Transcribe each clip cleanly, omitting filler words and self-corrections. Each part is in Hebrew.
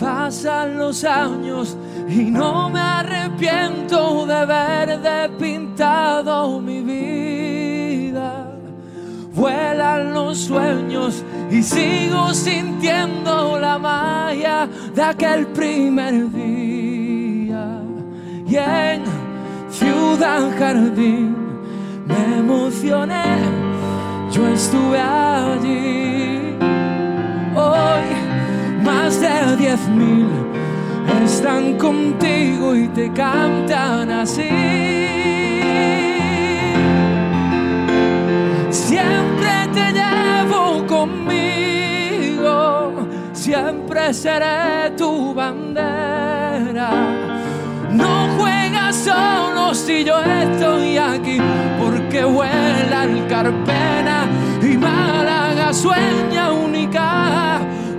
Pasan los años y no me arrepiento de haber despintado mi vida. Vuelan los sueños y sigo sintiendo la magia de aquel primer día. Y en Ciudad Jardín me emocioné, yo estuve allí. Hoy más de 10.000 están contigo y te cantan así. Siempre te llevo conmigo, siempre seré tu bandera. No juegas solo si yo estoy aquí, porque vuela el Carpena y Málaga sueña única.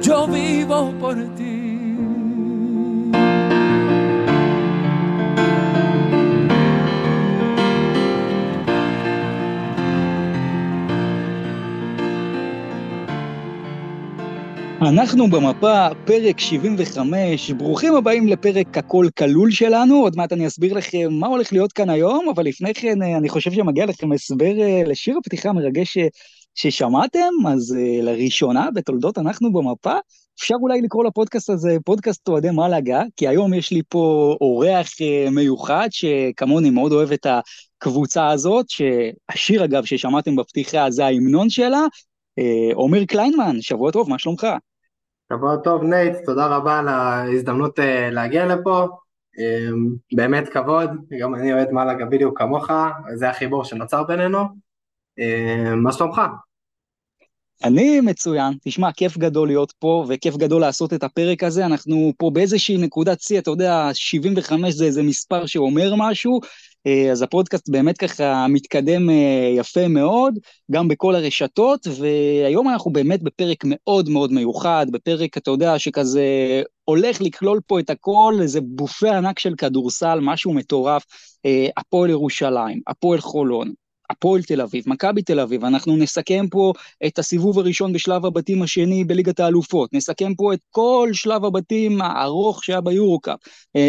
Yo vivo por ti. אנחנו במפה, פרק 75, ברוכים הבאים לפרק הכל כלול שלנו, עוד מעט אני אסביר לכם מה הולך להיות כאן היום, אבל לפני כן אני חושב שמגיע לכם הסבר לשיר הפתיחה המרגש ששמעתם, אז לראשונה בתולדות אנחנו במפה, אפשר אולי לקרוא לפודקאסט הזה פודקאסט אוהדי מלאגה, כי היום יש לי פה אורח מיוחד, שכמוני מאוד אוהב את הקבוצה הזאת, שהשיר אגב ששמעתם בפתיחה זה ההמנון שלה, עומר קליינמן, שבוע טוב, מה שלומך? שבוע טוב נייט, תודה רבה על ההזדמנות להגיע לפה, באמת כבוד, גם אני אוהד מלאגה בדיוק כמוך, זה החיבור שנוצר בינינו, מה שלומך? אני מצוין, תשמע, כיף גדול להיות פה וכיף גדול לעשות את הפרק הזה, אנחנו פה באיזושהי נקודת צי, אתה יודע, 75 זה איזה מספר שאומר משהו, אז הפודקאסט באמת ככה מתקדם יפה מאוד, גם בכל הרשתות, והיום אנחנו באמת בפרק מאוד מאוד מיוחד, בפרק, אתה יודע, שכזה הולך לכלול פה את הכל, איזה בופה ענק של כדורסל, משהו מטורף, הפועל ירושלים, הפועל חולון, הפועל תל אביב, מכבי תל אביב, אנחנו נסכם פה את הסיבוב הראשון בשלב הבתים השני בליגת האלופות, נסכם פה את כל שלב הבתים הארוך שהיה ביורוקאפ,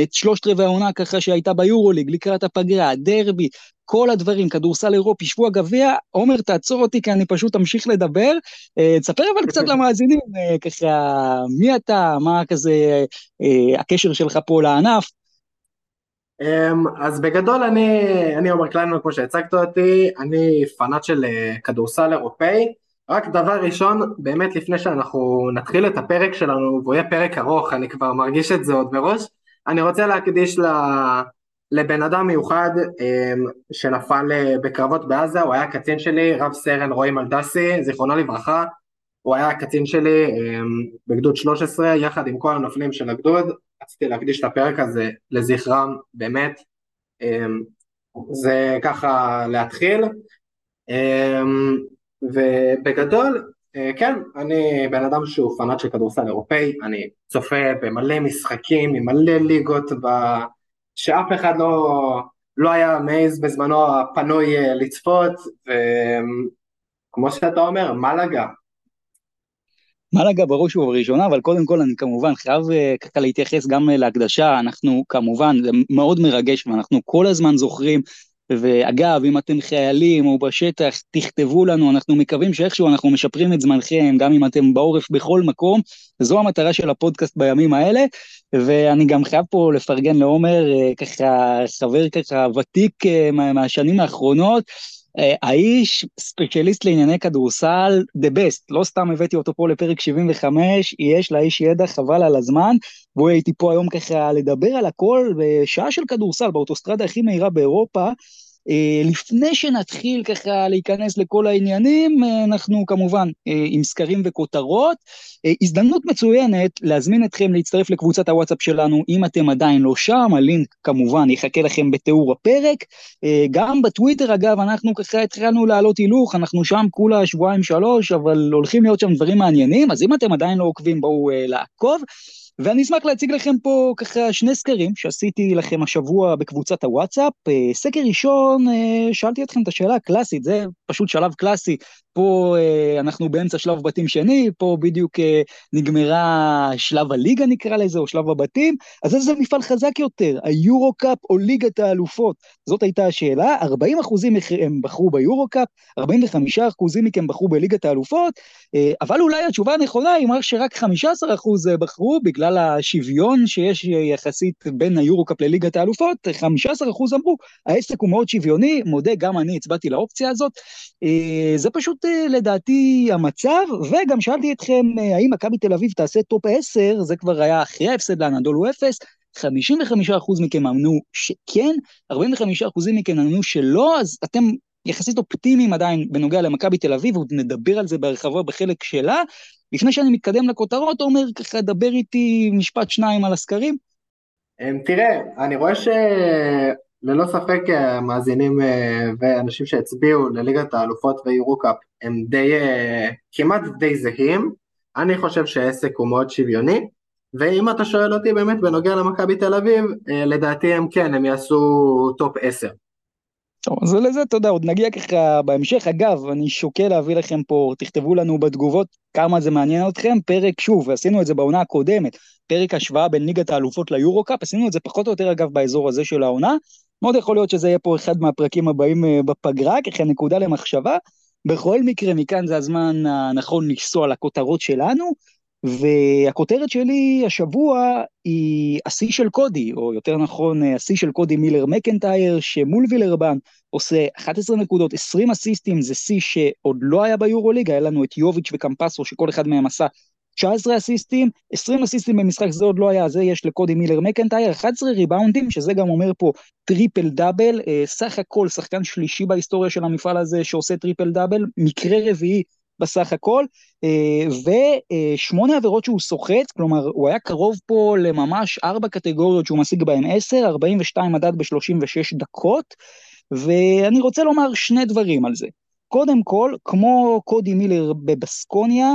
את שלושת רבעי העונה ככה שהייתה ביורוליג, לקראת הפגרה, דרבי, כל הדברים, כדורסל אירופי, שבוע גביע, עומר תעצור אותי כי אני פשוט אמשיך לדבר, תספר אבל קצת למאזינים, ככה מי אתה, מה כזה הקשר שלך פה לענף, אז בגדול אני עומר קליינמן כמו שהצגת אותי, אני פנאט של כדורסל אירופאי, רק דבר ראשון, באמת לפני שאנחנו נתחיל את הפרק שלנו, והוא יהיה פרק ארוך, אני כבר מרגיש את זה עוד מראש, אני רוצה להקדיש לבן אדם מיוחד שנפל בקרבות בעזה, הוא היה קצין שלי, רב סרן רועי מלדסי, זיכרונו לברכה, הוא היה קצין שלי בגדוד 13, יחד עם כל הנופלים של הגדוד, רציתי להקדיש את הפרק הזה לזכרם, באמת, זה ככה להתחיל, ובגדול, כן, אני בן אדם שהוא פנאט של כדורסל אירופאי, אני צופה במלא משחקים, במלא ליגות, שאף אחד לא היה מעז בזמנו הפנוי לצפות, וכמו שאתה אומר, מלאגה, מלאגה בראש ובראשונה, אבל קודם כל אני כמובן חייב ככה להתייחס גם להקדשה, אנחנו כמובן, זה מאוד מרגש, ואנחנו כל הזמן זוכרים, ואגב, אם אתם חיילים או בשטח, תכתבו לנו, אנחנו מקווים שאיכשהו אנחנו משפרים את זמנכם, גם אם אתם בעורף בכל מקום, זו המטרה של הפודקאסט בימים האלה, ואני גם חייב פה לפרגן לעומר, ככה חבר ככה ותיק מהשנים האחרונות, האיש ספציאליסט לענייני כדורסל, the best, לא סתם הבאתי אותו פה לפרק 75, יש לאיש ידע חבל על הזמן, והוא הייתי פה היום ככה לדבר על הכל, בשעה של כדורסל באוטוסטרדה הכי מהירה באירופה, לפני שנתחיל ככה להיכנס לכל העניינים, אנחנו כמובן עם סקרים וכותרות, הזדמנות מצוינת להזמין אתכם להצטרף לקבוצת הוואטסאפ שלנו, אם אתם עדיין לא שם, הלינק כמובן יחכה לכם בתיאור הפרק, גם בטוויטר אגב, אנחנו ככה התחלנו לעלות הילוך, אנחנו שם כולה 2-3 שבועות, אבל הולכים להיות שם דברים מעניינים, אז אם אתם עדיין לא עוקבים בואו לעקוב, ואני אשמח להציג לכם פה ככה שני סקרים שעשיתי לכם השבוע בקבוצת הוואטסאפ. סקר ראשון, שאלתי אתכם את השאלה הקלאסית, זה פשוט שלב קלאסי, פה אנחנו באמצע שלב בתים שני, פה בדיוק נגמרה שלב הליגה נקרא לזה, או שלב הבתים, אז איזה מפעל חזק יותר, היורו-קאפ או ליגת האלופות? זאת הייתה השאלה, 40% מכם בחרו ביורו-קאפ, 45% מכם בחרו בליגת האלופות, אבל אולי התשובה הנכונה היא שרק 15% בחרו בגלל השוויון שיש יחסית בין היורו-קאפ לליגת האלופות, 15% אמרו, העסק הוא מאוד שוויוני, מודה גם אני הצבעתי לאופציה הזאת, זה פשוט לדעתי המצב, וגם שאלתי אתכם, האם מכבי תל אביב תעשה טופ 10, זה כבר היה אחרי ההפסד לאנדולו 0, 55% מכם אמנו שכן, 45% מכם אמנו שלא, אז אתם יחסית אופטימיים עדיין בנוגע למכבי תל אביב, עוד נדבר על זה בהרחבה בחלק שלה. לפני שאני מתקדם לכותרות, אומר ככה, דבר איתי משפט שניים על הסקרים. תראה, אני רואה שללא ספק המאזינים ואנשים שהצביעו לליגת האלופות ויורוקאפ, הם כמעט די זהים. אני חושב שהעסק הוא מאוד שוויוני, ואם אתה שואל אותי באמת בנוגע למכבי תל אביב, לדעתי הם כן, הם יעשו טופ 10. טוב, אז לזה תודה, עוד נגיע ככה בהמשך. אגב, אני שוקל להביא לכם פה, תכתבו לנו בתגובות כמה זה מעניין אתכם, פרק שוב, ועשינו את זה בעונה הקודמת, פרק השוואה בין ליגת האלופות ליורו-קאפ, עשינו את זה פחות או יותר אגב באזור הזה של העונה, מאוד יכול להיות שזה יהיה פה אחד מהפרקים הבאים בפגרה, ככה נקודה למחשבה, בכל מקרה מכאן זה הזמן הנכון לנסוע לכותרות שלנו, והכותרת שלי השבוע היא השיא של קודי, או יותר נכון השיא של קודי מילר מקנטייר, שמול וילרבן עושה 11 נקודות, 20 אסיסטים, זה שיא שעוד לא היה ביורוליג, היה לנו את יוביץ' וקמפסו שכל אחד מהם עשה 19 אסיסטים, 20 אסיסטים במשחק זה עוד לא היה, זה יש לקודי מילר מקנטייר, 11 ריבאונדים, שזה גם אומר פה טריפל דאבל, סך הכל שחקן שלישי בהיסטוריה של המפעל הזה שעושה טריפל דאבל, מקרה רביעי, בסך הכל, ו8 עבירות שהוא סוחט, כלומר, הוא היה קרוב פה לממש 4 קטגוריות שהוא משיג בהן 10, 42 מדד ב-36 דקות, ואני רוצה לומר שני דברים על זה. קודם כל, כמו קודי מילר בבסקוניה,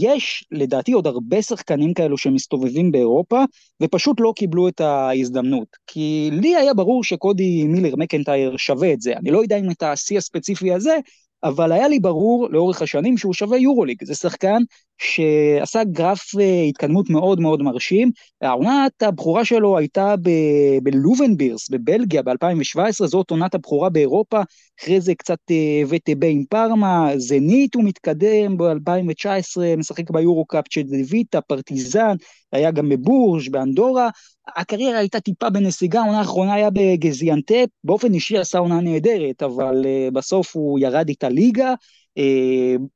יש לדעתי עוד הרבה שחקנים כאלו שמסתובבים באירופה, ופשוט לא קיבלו את ההזדמנות, כי לי היה ברור שקודי מילר מקנטייר שווה את זה, אני לא יודע אם את ה-C הספציפי הזה, אבל היה לי ברור לאורך השנים שהוא שווה יורוליג, זה שחקן שעשה גרף התקדמות מאוד מאוד מרשים, העונת הבחורה שלו הייתה בלובנבירס, בבלגיה, ב-2017, זאת עונת הבחורה באירופה, אחרי זה קצת וטבע עם פרמה, זנית הוא מתקדם ב-2019, משחק ביורוקאפ צ'דוויטה, פרטיזן, היה גם בבורש, באנדורה, הקריירה הייתה טיפה בנסיגה, העונה האחרונה היה בגזיאנטפ, באופן אישי עשה עונה נהדרת, אבל בסוף הוא ירד איתה ליגה,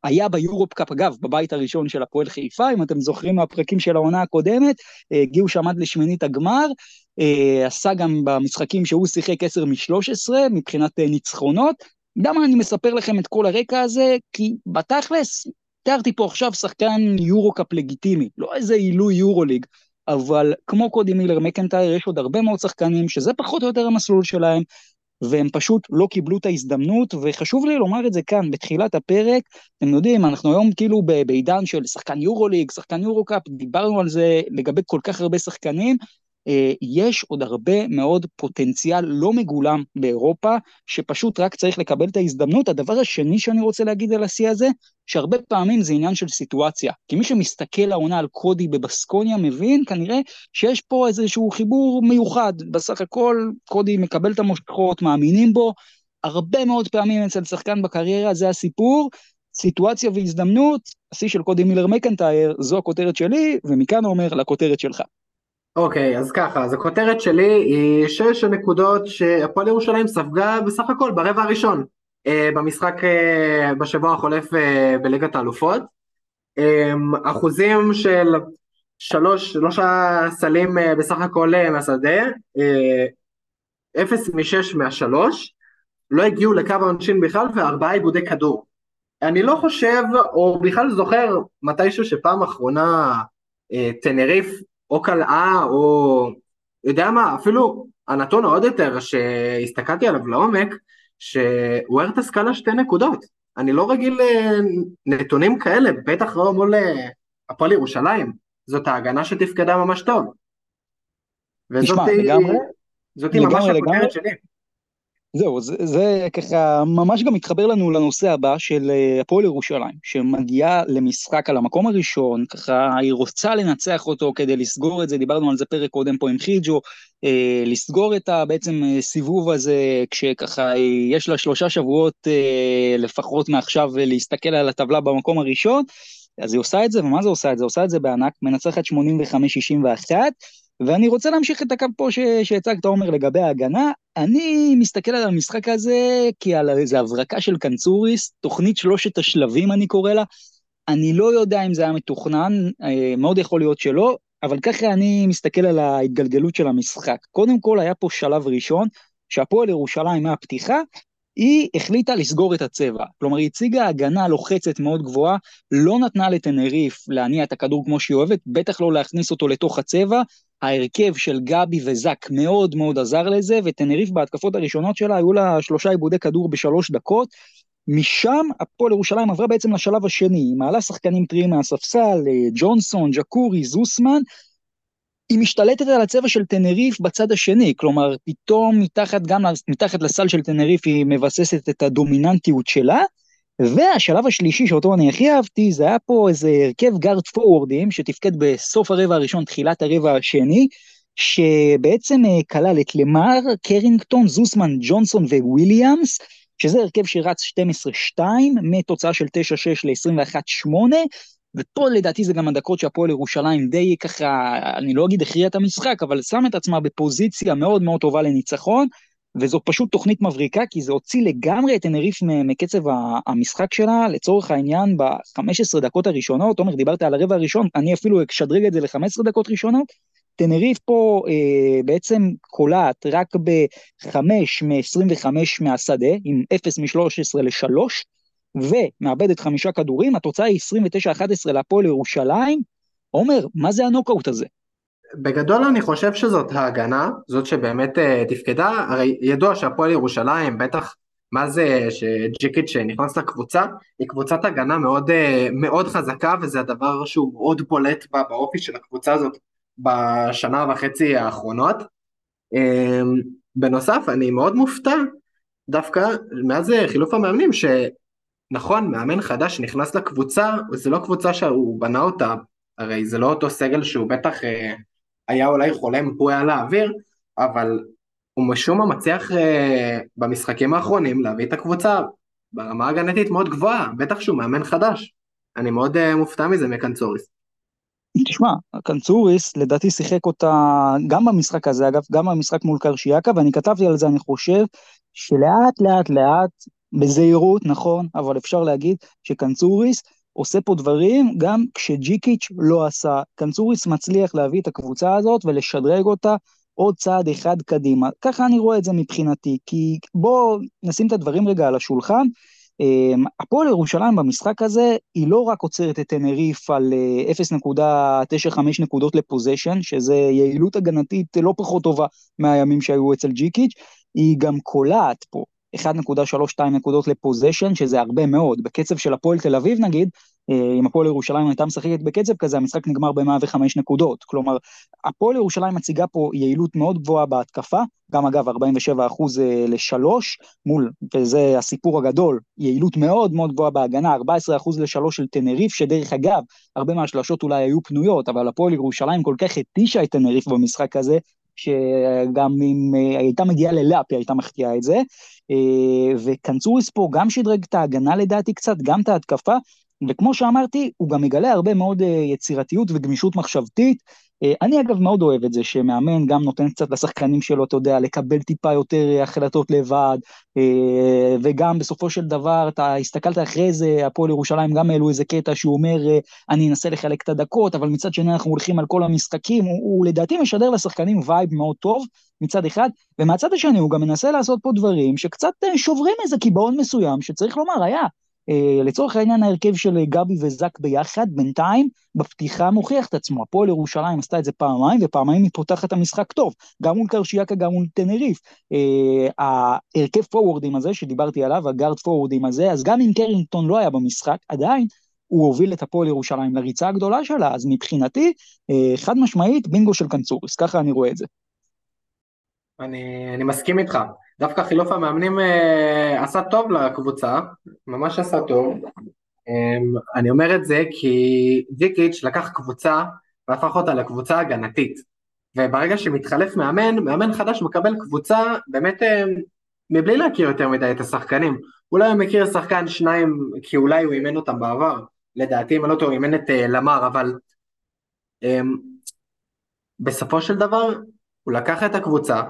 היה ביורופקאפ אגב, בבית הראשון של הפועל חיפה, אם אתם זוכרים מהפרקים של העונה הקודמת, הגיעו שעמד לשמינית הגמר, עשה גם במשחקים שהוא שיחק 10-13 מבחינת ניצחונות, למה אני מספר לכם את כל הרקע הזה, כי בתכלס תיארתי פה עכשיו שחקן יורוקאפ לגיטימי, לא איזה אילוי יורוליג, אבל כמו קודי מילר מקנטייר, יש עוד הרבה מאוד שחקנים, שזה פחות או יותר המסלול שלהם, והם פשוט לא קיבלו את ההזדמנות, וחשוב לי לומר את זה כאן, בתחילת הפרק, אתם יודעים, אנחנו היום כאילו בעידן של שחקן יורוליג, שחקן יורוקאפ, דיברנו על זה לגבי כל כך הרבה שחקנים, יש עוד הרבה מאוד פוטנציאל לא מגולם באירופה, שפשוט רק צריך לקבל את ההזדמנות. הדבר השני שאני רוצה להגיד על השיא הזה, שהרבה פעמים זה עניין של סיטואציה, כי מי שמסתכל העונה על קודי בבסקוניה מבין כנראה שיש פה איזשהו חיבור מיוחד, בסך הכל קודי מקבל את המושכות, מאמינים בו, הרבה מאוד פעמים אצל שחקן בקריירה זה הסיפור, סיטואציה והזדמנות, השיא של קודי מילר מקנטייר, זו הכותרת שלי, ומכאן אומר לכותרת שלך. אוקיי, אז ככה, אז הכותרת שלי היא 6 נקודות שהפועל ירושלים ספגה בסך הכל ברבע הראשון, במשחק בשבוע החולף בליגת האלופות, אחוזים של 3 סלים בסך הכל מהשדה, 0-6 מהשלוש, לא הגיעו לקו העונשין בכלל ו4 עיבודי כדור. אני לא חושב, או בכלל זוכר מתישהו שפעם אחרונה תנריף, או קלעה, או יודע מה, אפילו הנתון העוד יותר שהסתכלתי עליו לעומק, שהוא הראה את הסקאלה 2 נקודות. אני לא רגיל לנתונים כאלה, בטח לא מול הפועל ירושלים. זאת ההגנה שתפקדה ממש טוב. וזאתי ממש הכותרת שלי. זהו, זה ככה ממש גם מתחבר לנו לנושא הבא של הפועל ירושלים, שמגיעה למשחק על המקום הראשון, ככה היא רוצה לנצח אותו כדי לסגור את זה, דיברנו על זה פרק קודם פה עם חיג'ו, לסגור את בעצם סיבוב הזה, כשככה יש לה 3 שבועות לפחות מעכשיו להסתכל על הטבלה במקום הראשון, אז היא עושה את זה, ומה זה עושה את זה? עושה את זה בענק, מנצחת 85-61, ואני רוצה להמשיך את הקו פה שהצגת עומר לגבי ההגנה, אני מסתכל על המשחק הזה כי על איזו הברקה של קנצוריס, תוכנית 3 השלבים אני קורא לה, אני לא יודע אם זה היה מתוכנן, מאוד יכול להיות שלא, אבל ככה אני מסתכל על ההתגלגלות של המשחק. קודם כל היה פה שלב ראשון, שהפועל ירושלים מהפתיחה, היא החליטה לסגור את הצבע, כלומר היא הציגה הגנה לוחצת מאוד גבוהה, לא נתנה לתנריף להניע את הכדור כמו שהיא אוהבת, בטח לא להכניס אותו לתוך הצבע, ההרכב של גבי וזק מאוד מאוד עזר לזה, ותנריף בהתקפות הראשונות שלה, היו לה 3 עיבודי כדור ב3 דקות, משם הפועל ירושלים עברה בעצם לשלב השני, היא מעלה שחקנים טריים מהספסל, ג'ונסון, ג'קורי, זוסמן, היא משתלטת על הצבע של תנריף בצד השני, כלומר פתאום מתחת לסל של תנריף היא מבססת את הדומיננטיות שלה, והשלב השלישי שאותו אני הכי אהבתי, זה היה פה איזה הרכב גארד פורורדים, שתפקד בסוף הרבע הראשון, תחילת הרבע השני, שבעצם כלל את למר, קרינגטון, זוסמן, ג'ונסון וויליאמס, שזה הרכב שרץ 12-2, מתוצאה של 9-6 ל-21-8, ופה לדעתי זה גם הדקות שהפועל ירושלים די ככה, אני לא אגיד הכריע את המשחק, אבל שם את עצמה בפוזיציה מאוד מאוד טובה לניצחון, וזו פשוט תוכנית מבריקה, כי זה הוציא לגמרי את תנריף מקצב המשחק שלה, לצורך העניין ב-15 דקות הראשונות, תומר דיברת על הרבע הראשון, אני אפילו אשדרג את זה ל-15 דקות ראשונות, תנריף פה בעצם קולעת רק ב-5 מ-25 מהשדה, עם 0 מ-13 ל-3, ומאבדת 5 כדורים, התוצאה היא 29-11 להפועל ירושלים. עומר, מה זה הנוקאוט הזה? בגדול אני חושב שזאת ההגנה, זאת שבאמת תפקדה, הרי ידוע שהפועל ירושלים, בטח מה זה שג'יקיץ' שנכנס לקבוצה, היא קבוצת הגנה מאוד, מאוד חזקה, וזה הדבר שהוא מאוד בולט באופי של הקבוצה הזאת ב1.5 השנים האחרונות. בנוסף, אני מאוד מופתע, דווקא מאז חילוף המאמנים, נכון, מאמן חדש נכנס לקבוצה, וזה לא קבוצה שהוא בנה אותה, הרי זה לא אותו סגל שהוא בטח היה אולי חולם פה על האוויר, אבל הוא משום מה מצליח במשחקים האחרונים להביא את הקבוצה ברמה הגנתית מאוד גבוהה, בטח שהוא מאמן חדש. אני מאוד מופתע מזה מקנצוריס. תשמע, קנצוריס לדעתי שיחק אותה גם במשחק הזה, אגב, גם במשחק מול קרשייקה, ואני כתבתי על זה, אני חושב שלאט לאט לאט, בזהירות, נכון, אבל אפשר להגיד שקנצוריס עושה פה דברים גם כשג'יקיץ' לא עשה. קנצוריס מצליח להביא את הקבוצה הזאת ולשדרג אותה עוד צעד אחד קדימה. ככה אני רואה את זה מבחינתי, כי בואו נשים את הדברים רגע על השולחן. הפועל ירושלים במשחק הזה היא לא רק עוצרת את תנריף על 0.95 נקודות לפוזיישן, שזה יעילות הגנתית לא פחות טובה מהימים שהיו אצל ג'יקיץ', היא גם קולעת פה 1.32 נקודות לפוזיישן, שזה הרבה מאוד, בקצב של הפועל תל אביב נגיד, אם הפועל ירושלים הייתה משחקת בקצב כזה, המשחק נגמר ב-105 נקודות, כלומר, הפועל ירושלים מציגה פה יעילות מאוד גבוהה בהתקפה, גם אגב 47% ל-3, מול, וזה הסיפור הגדול, יעילות מאוד מאוד גבוהה בהגנה, 14% ל-3 של תנריף, שדרך אגב, הרבה מהשלשות אולי היו פנויות, אבל הפועל ירושלים כל כך התישה את תנריף במשחק הזה, שגם אם הייתה מגיעה ללאפ, היא הייתה מחטיאה את זה, וקנצוריס פה גם שדרג את ההגנה לדעתי קצת, גם את ההתקפה, וכמו שאמרתי, הוא גם מגלה הרבה מאוד יצירתיות וגמישות מחשבתית, אני אגב מאוד אוהב את זה, שמאמן גם נותן קצת לשחקנים שלו, אתה יודע, לקבל טיפה יותר החלטות לבד, וגם בסופו של דבר, אתה הסתכלת אחרי זה, הפועל ירושלים גם העלו איזה קטע, שהוא אומר, אני אנסה לחלק את הדקות, אבל מצד שני אנחנו הולכים על כל המשחקים, הוא לדעתי משדר לשחקנים וייב מאוד טוב, מצד אחד, ומהצד השני הוא גם מנסה לעשות פה דברים, שקצת שוברים איזה קיבעון מסוים, שצריך לומר, היה, לצורך העניין ההרכב של גבי וזק ביחד, בינתיים בפתיחה מוכיח את עצמו, הפועל ירושלים עשתה את זה פעמיים, ופעמיים היא פותחת המשחק טוב, גם מול קרשייקה, גם מול תנריף, ההרכב פורורדים הזה שדיברתי עליו, הגארד פורורדים הזה, אז גם אם קרינגטון לא היה במשחק, עדיין הוא הוביל את הפועל ירושלים לריצה הגדולה שלה, אז מבחינתי, חד משמעית, בינגו של קנצורס, ככה אני רואה את זה. אני מסכים איתך, דווקא חילוף המאמנים עשה טוב לקבוצה, ממש עשה טוב, אני אומר את זה כי ויקיץ' לקח קבוצה והפך אותה לקבוצה הגנתית, וברגע שמתחלף מאמן, מאמן חדש מקבל קבוצה באמת מבלי להכיר יותר מדי את השחקנים, אולי הוא מכיר שחקן שניים כי אולי הוא אימן אותם בעבר, לדעתי אם לא טוב הוא אימן את למר, אבל בסופו של דבר הוא לקח את הקבוצה,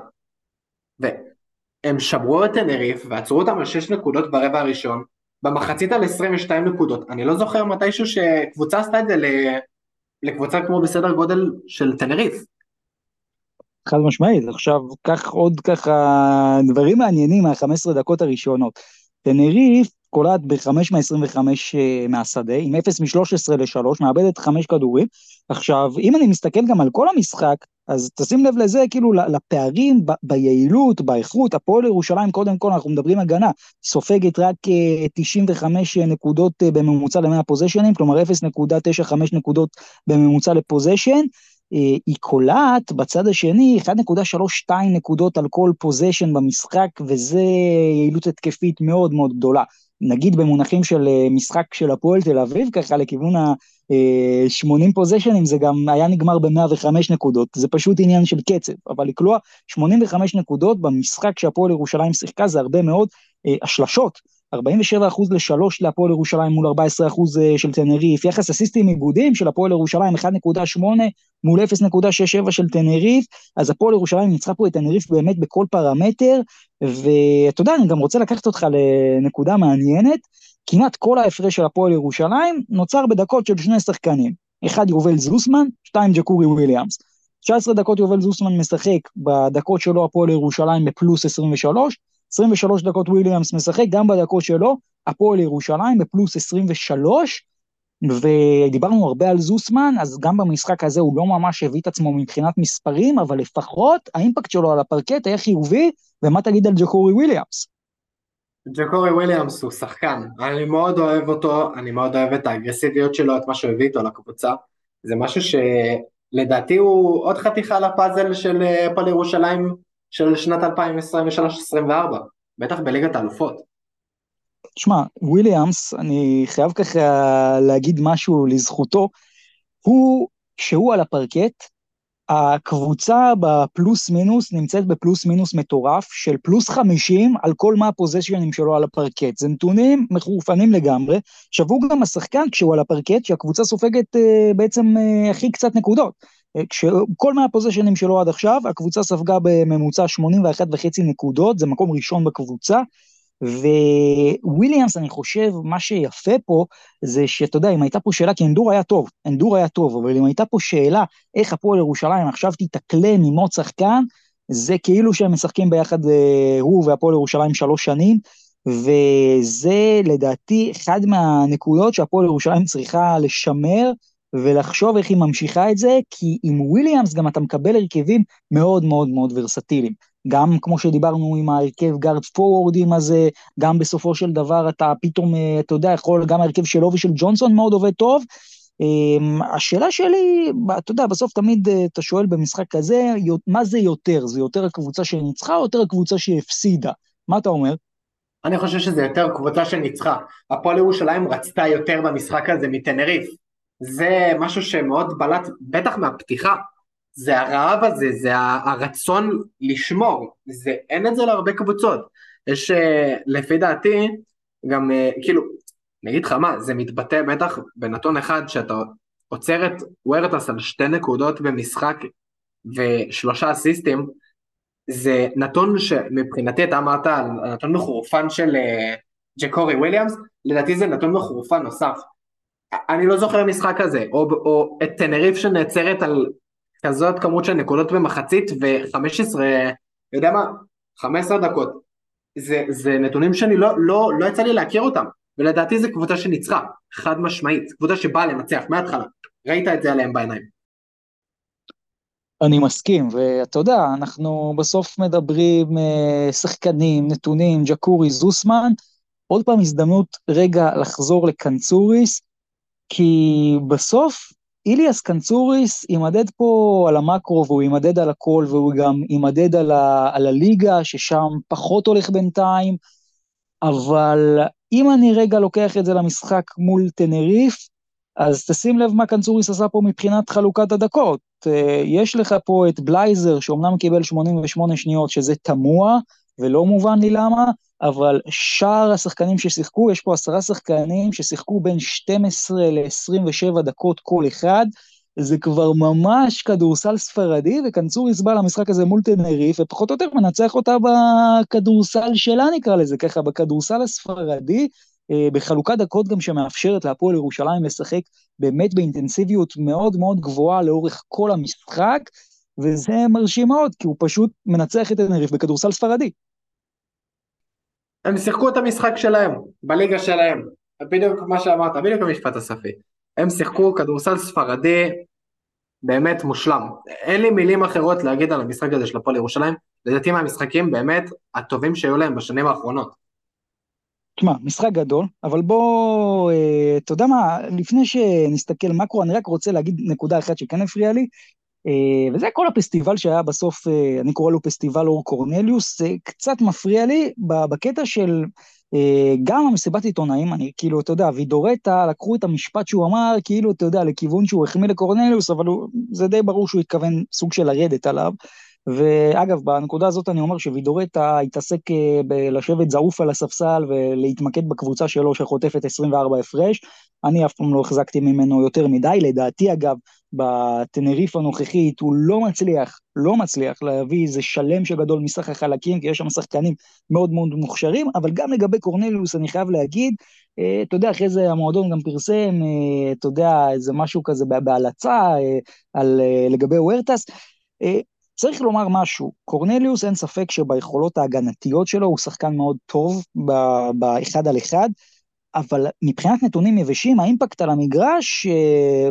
והם שברו את הנריף, ועצרו אותם על 6 נקודות ברבע הראשון, במחצית על 22 נקודות, אני לא זוכר מתישהו שקבוצה עשתה את זה לקבוצה כמו בסדר גודל של תנריף. חד משמעית, עכשיו כך עוד ככה דברים מעניינים מה-15 דקות הראשונות, תנריף קולעת ב-5 מ-25 מהשדה, עם 0 מ-13 ל-3, מאבדת 5 כדורים, עכשיו אם אני מסתכל גם על כל המשחק, אז תשים לב לזה, כאילו, לפערים, ביעילות, באיכות, הפועל ירושלים, קודם כל, אנחנו מדברים הגנה, סופגת רק 95 נקודות בממוצע ל-100 פוזיישנים, כלומר 0.95 נקודות בממוצע לפוזיישן, היא קולעת בצד השני 1.32 נקודות על כל פוזיישן במשחק, וזה יעילות התקפית מאוד מאוד גדולה. נגיד במונחים של משחק של הפועל תל אביב, ככה לכיוון ה-80 פוזיישנים, זה גם היה נגמר ב-105 נקודות, זה פשוט עניין של קצב, אבל לקלוע 85 נקודות במשחק שהפועל ירושלים שיחקה, זה הרבה מאוד השלשות, 47% ל-3 להפועל ירושלים מול 14% של תנריף, יחס אסיסטים איבודים של הפועל ירושלים 1.8 מול 0.67 של תנריף, אז הפועל ירושלים ניצחה פה את תנריף באמת בכל פרמטר, ואתה יודע, אני גם רוצה לקחת אותך לנקודה מעניינת, כמעט כל ההפרש של הפועל ירושלים נוצר בדקות של שני שחקנים, אחד יובל זוסמן, שתיים ג'קורי וויליאמס, 19 דקות יובל זוסמן משחק בדקות שלו הפועל ירושלים בפלוס 23, 23 דקות וויליאמס משחק, גם בדקות שלו, הפועל ירושלים בפלוס 23, ודיברנו הרבה על זוסמן, אז גם במשחק הזה הוא לא ממש הביא את עצמו מבחינת מספרים, אבל לפחות האימפקט שלו על הפרקט היה חיובי, ומה תגיד על ג'קורי וויליאמס? ג'קורי וויליאמס הוא שחקן, אני מאוד אוהב אותו, אני מאוד אוהב את האגרסיביות שלו, את מה שהוא הביא איתו לקבוצה, זה משהו שלדעתי הוא עוד חתיכה לפאזל של הפועל ירושלים, של שנת 2023-2024, בטח בליגת האלופות. תשמע, וויליאמס, אני חייב ככה להגיד משהו לזכותו, הוא, כשהוא על הפרקט, הקבוצה בפלוס מינוס נמצאת בפלוס מינוס מטורף, של פלוס 50 על כל מה הפוזישנים שלו על הפרקט, זה נתונים מחורפנים לגמרי, שבו גם השחקן כשהוא על הפרקט, שהקבוצה סופגת בעצם הכי קצת נקודות, כל מהפוזיישנים שלו עד עכשיו, הקבוצה ספגה בממוצע 81.5 נקודות, זה מקום ראשון בקבוצה, וויליאמס אני חושב, מה שיפה פה, זה שאתה יודע, אם הייתה פה שאלה, כי אנדור היה טוב, אבל אם הייתה פה שאלה, איך הפועל ירושלים עכשיו תתקלה ממות שחקן, זה כאילו שהם משחקים ביחד, הוא והפועל ירושלים 3 שנים, וזה לדעתי, אחד מהנקודות שהפועל ירושלים צריכה לשמר, ולחשוב איך היא ממשיכה את זה, כי עם וויליאמס גם אתה מקבל הרכבים מאוד מאוד מאוד ורסטיליים, גם כמו שדיברנו עם ההרכב גארד פורורדים הזה, גם בסופו של דבר אתה פתאום, אתה יודע, יכול, גם ההרכב שלו ושל ג'ונסון מאוד עובד טוב, השאלה שלי, אתה יודע, בסוף תמיד אתה שואל במשחק כזה, מה זה יותר? זה יותר הקבוצה שניצחה או יותר הקבוצה שהפסידה? מה אתה אומר? אני חושב שזה יותר קבוצה שניצחה, הפועל ירושלים רצתה יותר במשחק הזה מתנריף, זה משהו שמאוד בלט, בטח מהפתיחה, זה הרעב הזה, זה הרצון לשמור, זה, אין את זה להרבה קבוצות, יש לפי דעתי, גם כאילו, נגיד לך מה, זה מתבטא בטח בנתון אחד, שאתה עוצר את וורטס על 2 נקודות במשחק, ו3 אסיסטים, זה נתון שמבחינתי אתה אמרת, נתון מחורפן של ג'קורי וויליאמס, לדעתי זה נתון מחורפן נוסף, אני לא זוכר משחק הזה, או את תנריף שנעצרת על כזאת כמות של נקודות במחצית, ו-15, יודע מה, 15 דקות, זה נתונים שאני לא יצא לי להכיר אותם, ולדעתי זה קבוצה שניצחה, חד משמעית, קבוצה שבאה לנצח מההתחלה, ראית את זה עליהם בעיניים. אני מסכים, ואתה יודע, אנחנו בסוף מדברים, שחקנים, נתונים, ג'קורי, זוסמן, עוד פעם הזדמנות רגע לחזור לקנצוריס, כי בסוף איליאס קנצוריס יימדד פה על המקרו, והוא יימדד על הכל, והוא גם יימדד על הליגה, ששם פחות הולך בינתיים, אבל אם אני רגע לוקח את זה למשחק מול תנריף, אז תשים לב מה קנצוריס עשה פה מבחינת חלוקת הדקות. יש לך פה את בלייזר, שאומנם קיבל 88 שניות, שזה תמוה, ולא מובן לי למה, אבל שאר השחקנים ששיחקו, יש פה 10 שחקנים ששיחקו בין 12 ל-27 דקות כל אחד, זה כבר ממש כדורסל ספרדי, וקנצוריס בא למשחק הזה מול תנריף, ופחות או יותר מנצח אותה בכדורסל שלה, נקרא לזה ככה, בכדורסל הספרדי, בחלוקת דקות גם שמאפשרת להפועל ירושלים לשחק באמת באינטנסיביות מאוד מאוד גבוהה לאורך כל המשחק, וזה מרשים מאוד, כי הוא פשוט מנצח את תנריף בכדורסל ספרדי. הם שיחקו את המשחק שלהם, בליגה שלהם, בדיוק מה שאמרת, בדיוק המשפט הספי. הם שיחקו כדורסל ספרדי באמת מושלם. אין לי מילים אחרות להגיד על המשחק הזה של הפועל ירושלים, לדעתי מהמשחקים באמת הטובים שהיו להם בשנים האחרונות. תשמע, משחק גדול, אבל בוא, אתה יודע מה, לפני שנסתכל מקרו, אני רק רוצה להגיד נקודה אחת שכן הפריע לי, וזה כל הפסטיבל שהיה בסוף, אני קורא לו פסטיבל אור קורנליוס, זה קצת מפריע לי בקטע של גם המסיבת עיתונאים, אני כאילו, אתה יודע, וידורטה, לקחו את המשפט שהוא אמר, כאילו, אתה יודע, לכיוון שהוא החמיא לקורנליוס, אבל זה די ברור שהוא התכוון סוג של לרדת עליו, ואגב, בנקודה הזאת אני אומר שוידורטה התעסק בלשבת זעוף על הספסל ולהתמקד בקבוצה שלו שחוטפת 24 הפרש, אני אף פעם לא החזקתי ממנו יותר מדי, לדעתי אגב, בתנריף הנוכחית הוא לא מצליח להביא איזה שלם שגדול מסך החלקים, כי יש שם שחקנים מאוד מאוד מוכשרים, אבל גם לגבי קורנליוס אני חייב להגיד, אתה יודע, אחרי זה המועדון גם פרסם, אתה יודע, איזה משהו כזה בהלצה לגבי וורטס, צריך לומר משהו, קורנליוס אין ספק שביכולות ההגנתיות שלו הוא שחקן מאוד טוב באחד על אחד, אבל מבחינת נתונים יבשים, האימפקט על המגרש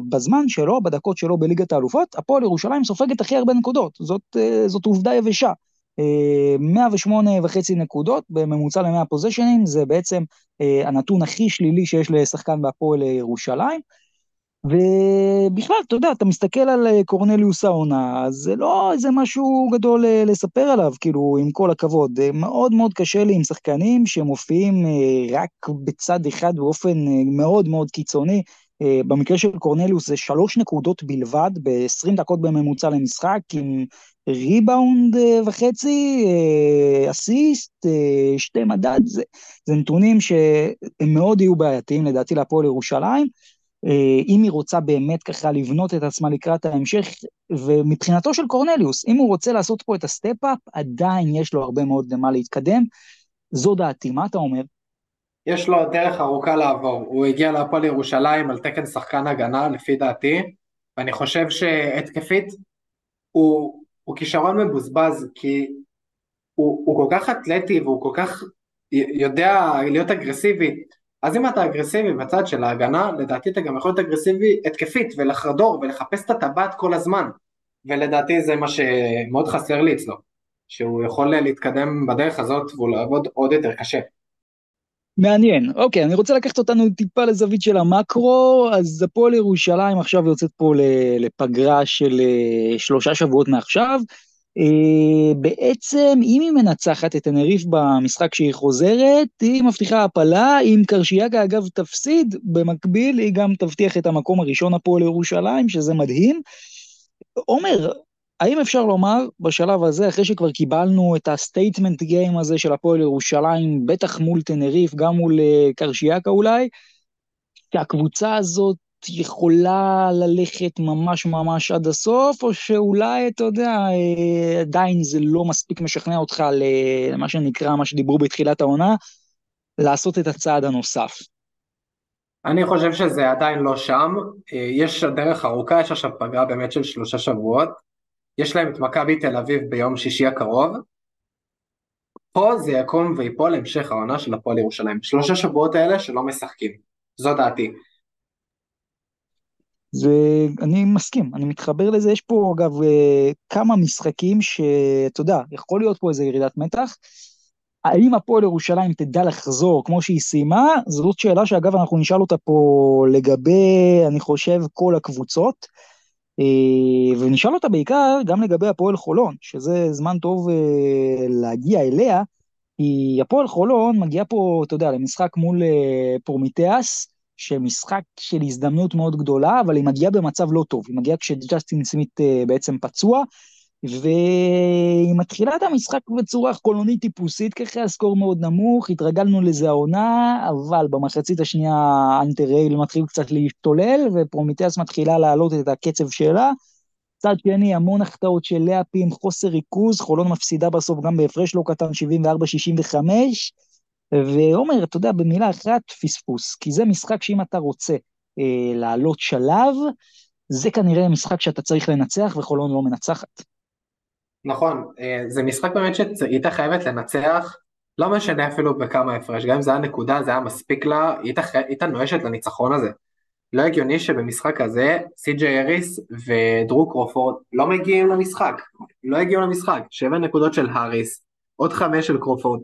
בזמן שלו, בדקות שלו בליגת האלופות, הפועל ירושלים סופגת הכי הרבה נקודות, זאת עובדה יבשה. 108.5 נקודות בממוצע ל-100 פוזיישנים, זה בעצם הנתון הכי שלילי שיש לשחקן בהפועל ירושלים, ובכלל, אתה יודע, אתה מסתכל על קורנליוס העונה, זה לא איזה משהו גדול לספר עליו, כאילו, עם כל הכבוד. מאוד מאוד קשה לי עם שחקנים שמופיעים רק בצד אחד באופן מאוד מאוד קיצוני. במקרה של קורנליוס זה 3 נקודות בלבד, ב-20 דקות בממוצע למשחק, עם ריבאונד וחצי, אסיסט, 2 מדד, זה נתונים שהם מאוד יהיו בעייתיים, לדעתי, להפועל ירושלים. אם היא רוצה באמת ככה לבנות את עצמה לקראת ההמשך, ומבחינתו של קורנליוס, אם הוא רוצה לעשות פה את הסטפ-אפ, עדיין יש לו הרבה מאוד למה להתקדם, זו דעתי, מה אתה אומר? יש לו דרך ארוכה לעבור, הוא הגיע להפועל ירושלים על תקן שחקן הגנה, לפי דעתי, ואני חושב שהתקפית, הוא כישרון מבוזבז, כי הוא כל כך אתלטי, והוא כל כך יודע להיות אגרסיבי, אז אם אתה אגרסיבי בצד של ההגנה, לדעתי אתה גם יכול להיות אגרסיבי התקפית ולחדור ולחפש את הטבעת כל הזמן, ולדעתי זה מה שמאוד חסר לי אצלו, שהוא יכול להתקדם בדרך הזאת ולעבוד עוד יותר קשה. מעניין, אוקיי, אני רוצה לקחת אותנו טיפה לזווית של המקרו, אז הפועל ירושלים עכשיו יוצאת פה לפגרה של 3 שבועות מעכשיו, בעצם אם היא מנצחת את תנריף במשחק שהיא חוזרת, היא מבטיחה הפלה, אם קרשיאגה אגב תפסיד, במקביל היא גם תבטיח את המקום הראשון הפועל ירושלים, שזה מדהים. עומר, האם אפשר לומר בשלב הזה, אחרי שכבר קיבלנו את הסטייטמנט גיים הזה של הפועל ירושלים, בטח מול תנריף, גם מול קרשיאגה אולי, שהקבוצה הזאת יכולה ללכת ממש ממש עד הסוף, או שאולי, אתה יודע, עדיין זה לא מספיק משכנע אותך למה שנקרא, מה שדיברו בתחילת העונה, לעשות את הצעד הנוסף? אני חושב שזה עדיין לא שם, יש דרך ארוכה, יש עכשיו פגרה באמת של 3 שבועות, יש להם את מכבי תל אביב ביום שישי הקרוב, פה זה יקום ויפול המשך העונה של הפועל ירושלים, 3 שבועות האלה שלא משחקים, זו דעתי. אני מסכים, אני מתחבר לזה, יש פה אגב כמה משחקים שאתה יודע, יכול להיות פה איזה ירידת מתח, האם הפועל ירושלים תדע לחזור כמו שהיא סיימה? זאת שאלה שאגב אנחנו נשאל אותה פה לגבי, אני חושב, כל הקבוצות, ונשאל אותה בעיקר גם לגבי הפועל חולון, שזה זמן טוב להגיע אליה, כי הפועל חולון מגיעה פה, אתה יודע, למשחק מול פורמיטאס, שמשחק של הזדמנות מאוד גדולה, אבל היא מגיעה במצב לא טוב, היא מגיעה כשג'סטין סמית בעצם פצוע, והיא מתחילה את המשחק בצורה קולונית טיפוסית, ככה הסקור מאוד נמוך, התרגלנו לזה העונה, אבל במחצית השנייה אנטרייל מתחיל קצת להשתולל, ופרומיטאס מתחילה להעלות את הקצב שלה, צד שני המון החטאות של לאפים, חוסר ריכוז, חולון מפסידה בסוף גם בהפרש לא קטן 74-65, ועומר, אתה יודע, במילה אחת פספוס, כי זה משחק שאם אתה רוצה לעלות שלב, זה כנראה משחק שאתה צריך לנצח, וחולון לא מנצחת. נכון, זה משחק באמת שהייתה חייבת לנצח, לא משנה אפילו בכמה הפרש, גם אם זה היה נקודה, זה היה מספיק לה, הייתה נואשת לניצחון הזה. לא הגיוני שבמשחק הזה, סי.ג'יי הריס ודרו קרופורד לא מגיעים למשחק, 7 נקודות של הריס, עוד 5 של קרופורד.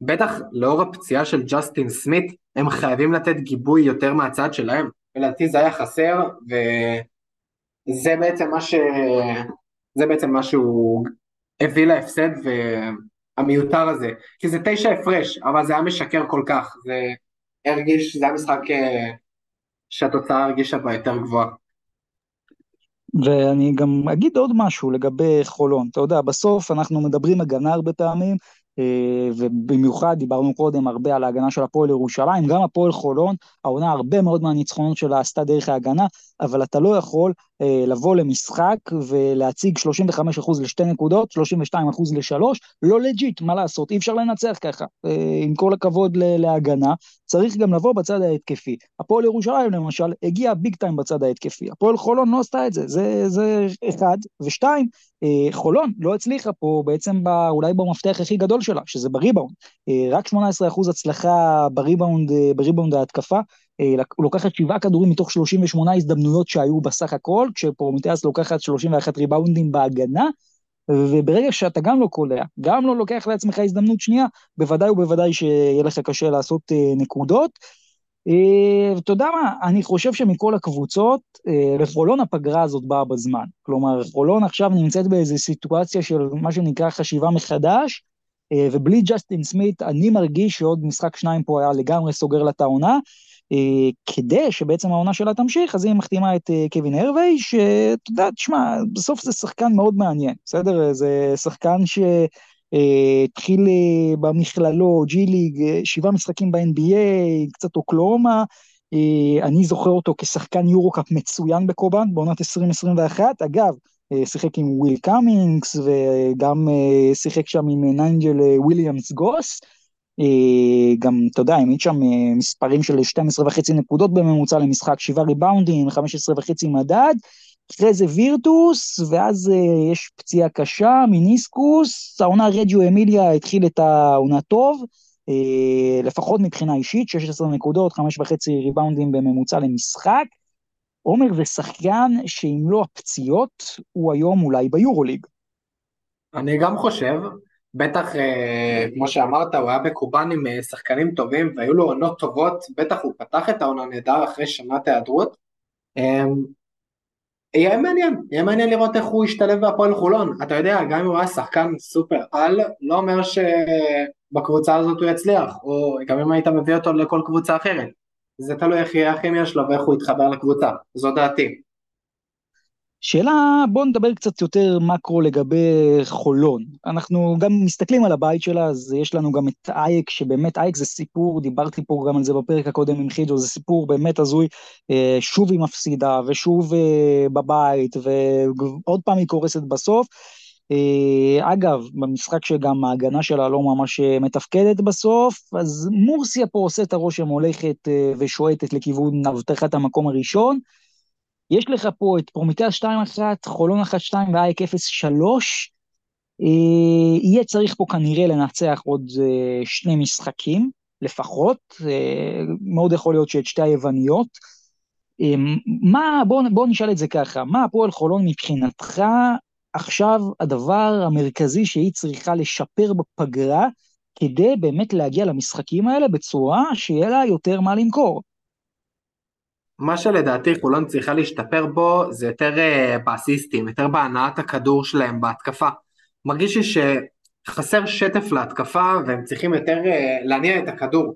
בטח לאור הפציעה של ג'סטין סמית, הם חייבים לתת גיבוי יותר מהצד שלהם, ולעתי זה היה חסר, וזה בעצם מה ש... זה בעצם מה שהוא הביא להפסד והמיותר הזה, כי זה 9 הפרש, אבל זה היה משקר כל כך, זה הרגיש, זה היה משחק שהתוצאה הרגישה בה יותר גבוהה. ואני גם אגיד עוד משהו לגבי חולון, אתה יודע, בסוף אנחנו מדברים הגנה הרבה פעמים, ובמיוחד דיברנו קודם הרבה על ההגנה של הפועל ירושלים, גם הפועל חולון, העונה הרבה מאוד מהניצחונות שלה עשתה דרך ההגנה, אבל אתה לא יכול לבוא למשחק ולהציג 35% ל2 נקודות, 32% ל3, לא לג'יט, מה לעשות, אי אפשר לנצח ככה, עם כל הכבוד להגנה, צריך גם לבוא בצד ההתקפי, הפועל ירושלים למשל, הגיע ביג טיים בצד ההתקפי, הפועל חולון לא עשתה את זה, זה 1 ו2, חולון לא הצליחה פה בעצם אולי במפתח הכי גדול שלה, שזה בריבאונד, רק 18% הצלחה בריבאונד ההתקפה, לוקחת 7 כדורים מתוך 38 הזדמנויות שהיו בסך הכל, כשפורמיטאס לוקחת 31 ריבאונדים בהגנה, וברגע שאתה גם לא קולע, גם לא לוקח לעצמך הזדמנות שנייה, בוודאי ובוודאי שיהיה לך קשה לעשות נקודות, אתה יודע מה, אני חושב שמכל הקבוצות, לחולון הפגרה הזאת באה בזמן, כלומר, חולון עכשיו נמצאת באיזו סיטואציה של מה שנקרא חשיבה מחדש, ובלי ג'סטין סמית, אני מרגיש שעוד משחק 2 פה היה לגמרי סוגר לתעונה, כדי שבעצם העונה שלה תמשיך, אז היא מחתימה את קווין הרוויי, שאתה יודע, תשמע, בסוף זה שחקן מאוד מעניין, בסדר? זה שחקן שהתחיל במכללו, ג'י-ליג, 7 משחקים ב-NBA, קצת אוקלאומה, אני זוכר אותו כשחקן יורוקאפ מצוין בקובן, בעונת 2021, אגב, שיחק עם וויל קאמינגס, וגם שיחק שם עם ניינג'ל וויליאמס גוס, גם, אתה יודע, העמיד שם מספרים של 12.5 נקודות בממוצע למשחק, 7 ריבאונדים, 15.5 מדד, אחרי זה וירטוס, ואז יש פציעה קשה, מיניסקוס, העונה רג'יו אמיליה התחיל את העונה טוב, לפחות מבחינה אישית, 16 נקודות, 5.5 ריבאונדים בממוצע למשחק, עומר ושחקן שאם לא הפציעות, הוא היום אולי ביורוליג. אני גם חושב, בטח, כמו שאמרת, הוא היה בקובן עם שחקנים טובים, והיו לו עונות טובות, בטח הוא פתח את העונה נהדר אחרי שנת היעדרות. יהיה מעניין לראות איך הוא ישתלב בהפועל חולון. אתה יודע, גם אם הוא היה שחקן סופר על, לא אומר שבקבוצה הזאת הוא יצליח, או גם אם היית מביא אותו לכל קבוצה אחרת. זה תלוי איך יהיה הכימיה שלו ואיך הוא יתחבר לקבוצה, זו דעתי. שאלה, בואו נדבר קצת יותר מקרו לגבי חולון, אנחנו גם מסתכלים על הבית שלה, אז יש לנו גם את אייק, שבאמת אייק זה סיפור, דיברתי פה גם על זה בפרק הקודם עם חידו, זה סיפור באמת הזוי, שוב היא מפסידה ושוב בבית, ועוד פעם היא קורסת בסוף, אגב, במשחק שגם ההגנה שלה לא ממש מתפקדת בסוף, אז מורסיה פה עושה את הראש המולכת ושועטת לכיוון הבטחת המקום הראשון, יש לך פה את פורמיטאס 2-1, חולון 1-2 ואייק 0-3, יהיה צריך פה כנראה לנצח עוד 2 משחקים, לפחות, מאוד יכול להיות שאת 2 היווניות, בוא נשאל את זה ככה, מה הפועל חולון מבחינתך, עכשיו הדבר המרכזי שהיא צריכה לשפר בפגרה, כדי באמת להגיע למשחקים האלה בצורה שיהיה לה יותר מה למכור. מה שלדעתי חולון צריכה להשתפר בו, זה יותר באסיסטים, יותר בהנעת הכדור שלהם בהתקפה. מרגיש שחסר שטף להתקפה, והם צריכים יותר להניע את הכדור.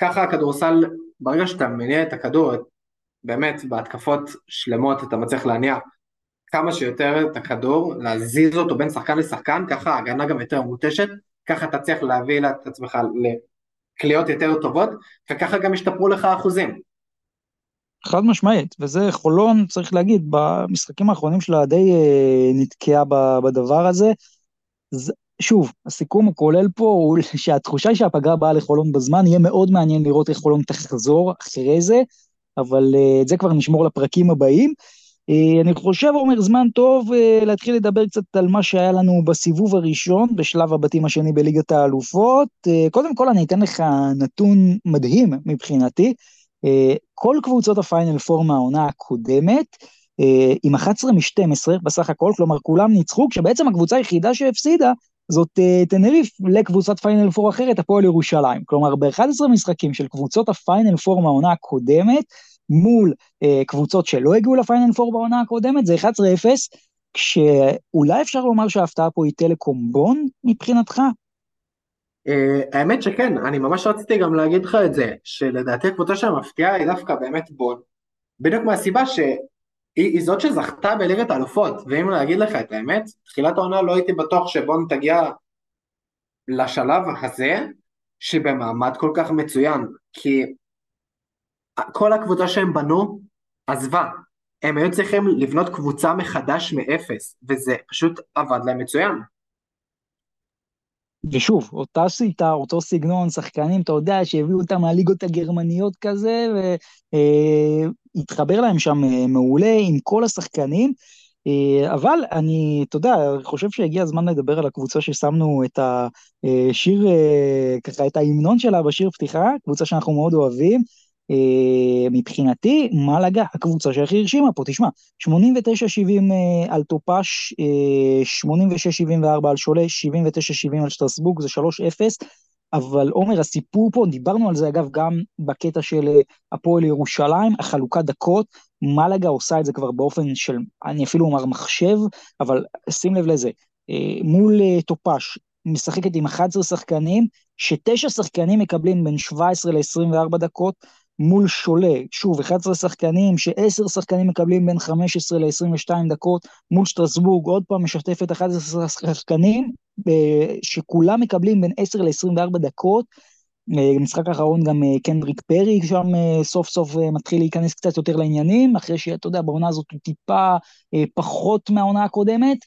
ככה הכדורסל, ברגע שאתה מניע את הכדור, באמת בהתקפות שלמות אתה מצליח להניע כמה שיותר את הכדור, להזיז אותו בין שחקן לשחקן, ככה ההגנה גם יותר מוטשת, ככה אתה צריך להביא את עצמך לקליות יותר טובות, וככה גם ישתפרו לך אחוזים. חד משמעית, וזה חולון, צריך להגיד, במשחקים האחרונים שלה די נתקעה בדבר הזה. שוב, הסיכום הכולל פה הוא שהתחושה שהפגרה באה לחולון בזמן, יהיה מאוד מעניין לראות איך חולון תחזור אחרי זה, אבל את זה כבר נשמור לפרקים הבאים. אני חושב, אומר, זמן טוב להתחיל לדבר קצת על מה שהיה לנו בסיבוב הראשון, בשלב הבתים השני בליגת האלופות. קודם כל אני אתן לך נתון מדהים מבחינתי, כל קבוצות הפיינל פור מהעונה הקודמת, עם 11 מ-12 בסך הכל, כלומר כולם ניצחו, כשבעצם הקבוצה היחידה שהפסידה, זאת תנריף לקבוצת פיינל פור אחרת, הפועל ירושלים, כלומר ב-11 משחקים של קבוצות הפיינל פור מהעונה הקודמת, מול קבוצות שלא הגיעו לפיינל פור בעונה הקודמת, זה 11-0, כשאולי אפשר לומר שההפתעה פה היא טלקומבון מבחינתך? האמת שכן, אני ממש רציתי גם להגיד לך את זה, שלדעתי הקבוצה שהמפתיעה היא דווקא באמת בון, בדיוק מהסיבה שהיא זאת שזכתה בליגת האלופות, ואם להגיד לך את האמת, תחילת העונה לא הייתי בטוח שבון תגיע לשלב הזה, שבמעמד כל כך מצוין, כי כל הקבוצה שהם בנו עזבה, הם היו צריכים לבנות קבוצה מחדש מאפס, וזה פשוט עבד להם מצוין. ושוב, אותה שיטה, אותו סגנון, שחקנים, אתה יודע, שהביאו אותם מהליגות הגרמניות כזה, והתחבר להם שם מעולה עם כל השחקנים, אבל אני, אתה יודע, חושב שהגיע הזמן לדבר על הקבוצה ששמנו את השיר, ככה, את ההמנון שלה בשיר פתיחה, קבוצה שאנחנו מאוד אוהבים, מבחינתי, מה לגע, הקבוצה שהכי הרשימה פה, תשמע, 89-70 על טופש, 86-74 על שולה, 79-70 על שטרסבורג, זה 3-0, אבל עומר, הסיפור פה, דיברנו על זה אגב גם בקטע של הפועל ירושלים, החלוקת דקות, מה לגע עושה את זה כבר באופן של, אני אפילו אומר מחשב, אבל שים לב לזה, מול טופש, משחקת עם 11 שחקנים, ש9 שחקנים מקבלים בין 17 ל-24 דקות, מול שולה, שוב, 11 שחקנים, ש10 שחקנים מקבלים בין 15 ל-22 דקות, מול שטרסבורג, עוד פעם משתפת 11 שחקנים, שכולם מקבלים בין 10 ל-24 דקות, במשחק האחרון גם קנדריק פרי, שם סוף סוף מתחיל להיכנס קצת יותר לעניינים, אחרי שאתה יודע, בעונה הזאת הוא טיפה פחות מהעונה הקודמת,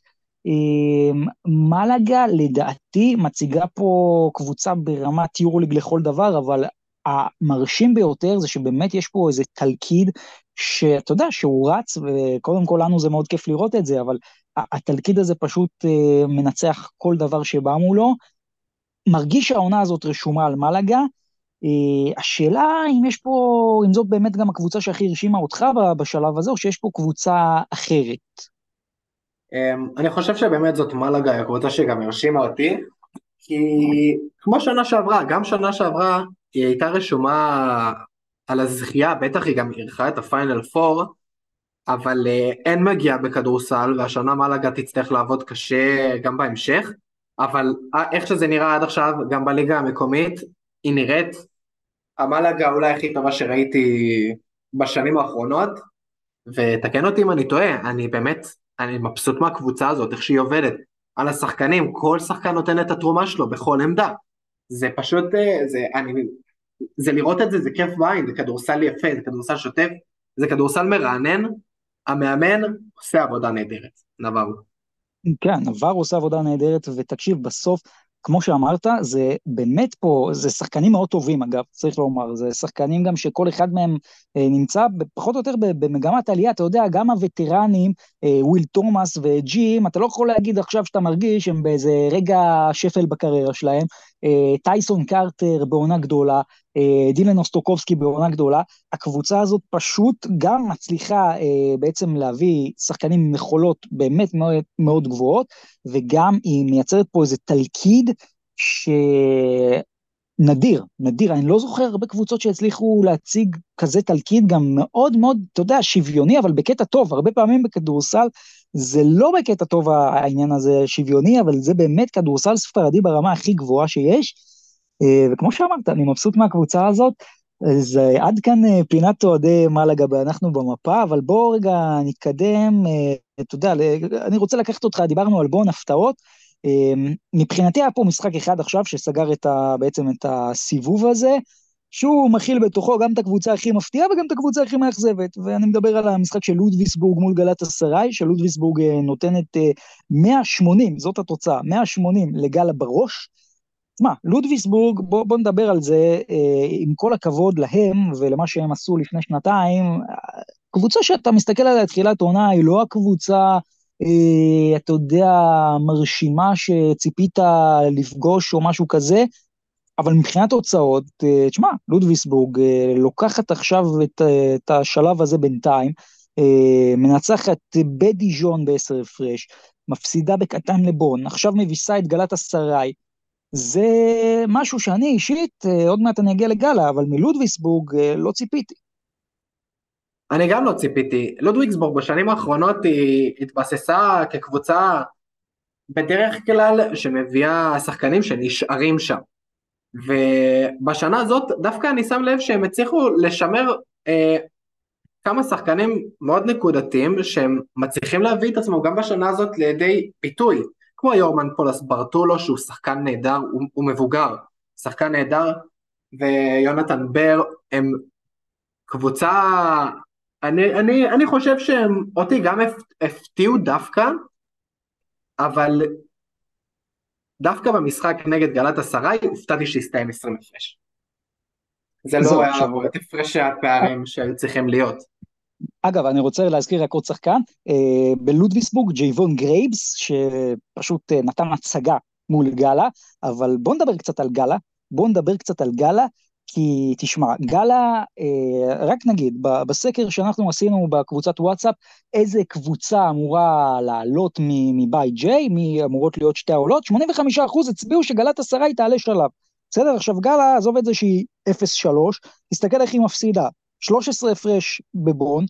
מלאגה לדעתי מציגה פה קבוצה ברמת יורוליג לכל דבר, אבל המרשים ביותר זה שבאמת יש פה איזה תלכיד שאתה יודע שהוא רץ, וקודם כל לנו זה מאוד כיף לראות את זה, אבל התלכיד הזה פשוט מנצח כל דבר שבא מולו. מרגיש העונה הזאת רשומה על מלאגה, השאלה אם יש פה, אם זאת באמת גם הקבוצה שהכי הרשימה אותך בשלב הזה, או שיש פה קבוצה אחרת? אני חושב שבאמת זאת מלאגה, הקבוצה שגם הרשימה אותי, כי כמו שנה שעברה, גם שנה שעברה היא הייתה רשומה על הזכייה, בטח היא גם ערכה את הפיינל פור, אבל אין מגיעה בכדורסל, והשנה מלאגה תצטרך לעבוד קשה גם בהמשך, אבל איך שזה נראה עד עכשיו, גם בליגה המקומית, היא נראית המלאגה אולי הכי טובה שראיתי בשנים האחרונות, ותקן אותי אם אני טועה, אני מבסוט מהקבוצה הזאת, איך שהיא עובדת, על השחקנים, כל שחקן נותן את התרומה שלו בכל עמדה, זה פשוט, זה לראות את זה, זה כיף בעין, זה כדורסל יפה, זה כדורסל שוטף, זה כדורסל מרענן, המאמן עושה עבודה נהדרת, נבר. כן, נבר עושה עבודה נהדרת, ותקשיב בסוף, כמו שאמרת, זה באמת פה, זה שחקנים מאוד טובים אגב, צריך לומר, זה שחקנים גם שכל אחד מהם נמצא פחות או יותר במגמת עלייה, אתה יודע, גם הווטרנים, וויל תומאס וג'ים, אתה לא יכול להגיד עכשיו שאתה מרגיש, הם באיזה רגע שפל בקריירה שלהם, טייסון קארטר בעונה גדולה, דילן אוסטוקובסקי בעונה גדולה, הקבוצה הזאת פשוט גם מצליחה בעצם להביא שחקנים עם יכולות באמת מאוד גבוהות, וגם היא מייצרת פה איזה תלכיד שנדיר, נדיר, אני לא זוכר הרבה קבוצות שהצליחו להציג כזה תלכיד, גם מאוד מאוד, אתה יודע, שוויוני, אבל בקטע טוב, הרבה פעמים בכדורסל, זה לא בקטע טוב העניין הזה שוויוני, אבל זה באמת כדורסל ספרדי ברמה הכי גבוהה שיש, וכמו שאמרת, אני מבסוט מהקבוצה הזאת, אז עד כאן פינת אוהדי מלאגה, אנחנו במפה, אבל בוא רגע נתקדם, אתה יודע, אני רוצה לקחת אותך, דיברנו על בון הפתעות, מבחינתי היה פה משחק אחד עכשיו שסגר בעצם את הסיבוב הזה, שהוא מכיל בתוכו גם את הקבוצה הכי מפתיעה וגם את הקבוצה הכי מאכזבת, ואני מדבר על המשחק של לודוויסבורג מול גלאטסראי, שלודוויסבורג נותנת 180, זאת התוצאה, 180 לגלה בראש, מה, לודוויסבורג, בוא נדבר על זה, עם כל הכבוד להם ולמה שהם עשו לפני שנתיים, קבוצה שאתה מסתכל עליה תחילת עונה, היא לא הקבוצה, אתה יודע, מרשימה שציפית לפגוש או משהו כזה, אבל מבחינת הוצאות, תשמע, לודוויסבורג לוקחת עכשיו את השלב הזה בינתיים, מנצחת בדיז'ון ב10 הפרש, מפסידה בקטן לבון, עכשיו מביסה את גלאטסראי, זה משהו שאני אישית, עוד מעט אני אגיע לגלה, אבל מלודוויסבורג לא ציפיתי. אני גם לא ציפיתי. לודוויסבורג בשנים האחרונות היא התבססה כקבוצה בדרך כלל שמביאה השחקנים שנשארים שם. ובשנה הזאת דווקא אני שם לב שהם הצליחו לשמר כמה שחקנים מאוד נקודתיים שהם מצליחים להביא את עצמם גם בשנה הזאת לידי פיתוי. כמו יורמן פולס ברטולו, שהוא שחקן נהדר, הוא מבוגר, שחקן נהדר, ויונתן בר, הם קבוצה, אני חושב שהם אותי גם הפתיעו דווקא, אבל דווקא במשחק נגד גלאטסראי, הופתעתי שהסתיים 20 הפרש. זה לא הפרש הפערים שהיו צריכים להיות. אגב, אני רוצה להזכיר רק עוד שחקן, בלודוויסבורג, ג'ייבון גרייבס, שפשוט נתן הצגה מול גלה, אבל בוא נדבר קצת על גלה, כי תשמע, גלה, רק נגיד, בסקר שאנחנו עשינו בקבוצת וואטסאפ, איזה קבוצה אמורה לעלות מבית ג'יי, מי אמורות להיות שתי העולות, 85% הצביעו שגלאטסראי תעלה שלב. בסדר, עכשיו גלה, עזוב את זה שהיא 0-3, תסתכל איך היא מפסידה, 13 הפרש בבון,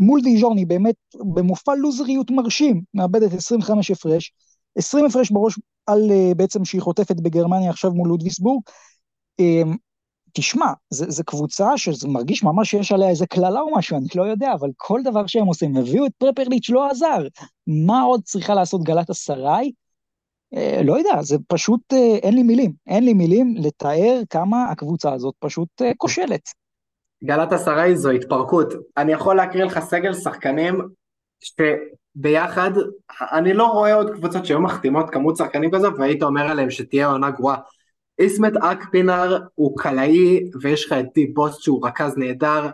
מול דיז'ון היא באמת במופע לוזריות מרשים, מאבדת 25 הפרש, 20 הפרש בראש על בעצם שהיא חוטפת בגרמניה עכשיו מול לודוויסבורג, תשמע, זו קבוצה שמרגיש ממש שיש עליה איזה כללה או משהו, אני לא יודע, אבל כל דבר שהם עושים, הביאו את פרפרליץ' לא עזר, מה עוד צריכה לעשות גלאטסראי? לא יודע, זה פשוט, אין לי מילים לתאר כמה הקבוצה הזאת פשוט כושלת. גלאטסראי זו התפרקות, אני יכול להקריא לך סגל שחקנים שביחד, אני לא רואה עוד קבוצות שהיו מחתימות כמות שחקנים כזאת, והיית אומר עליהם שתהיה עונה גרועה, איסמט אקפינר הוא קלעי, ויש לך את די בוס שהוא רכז נהדר,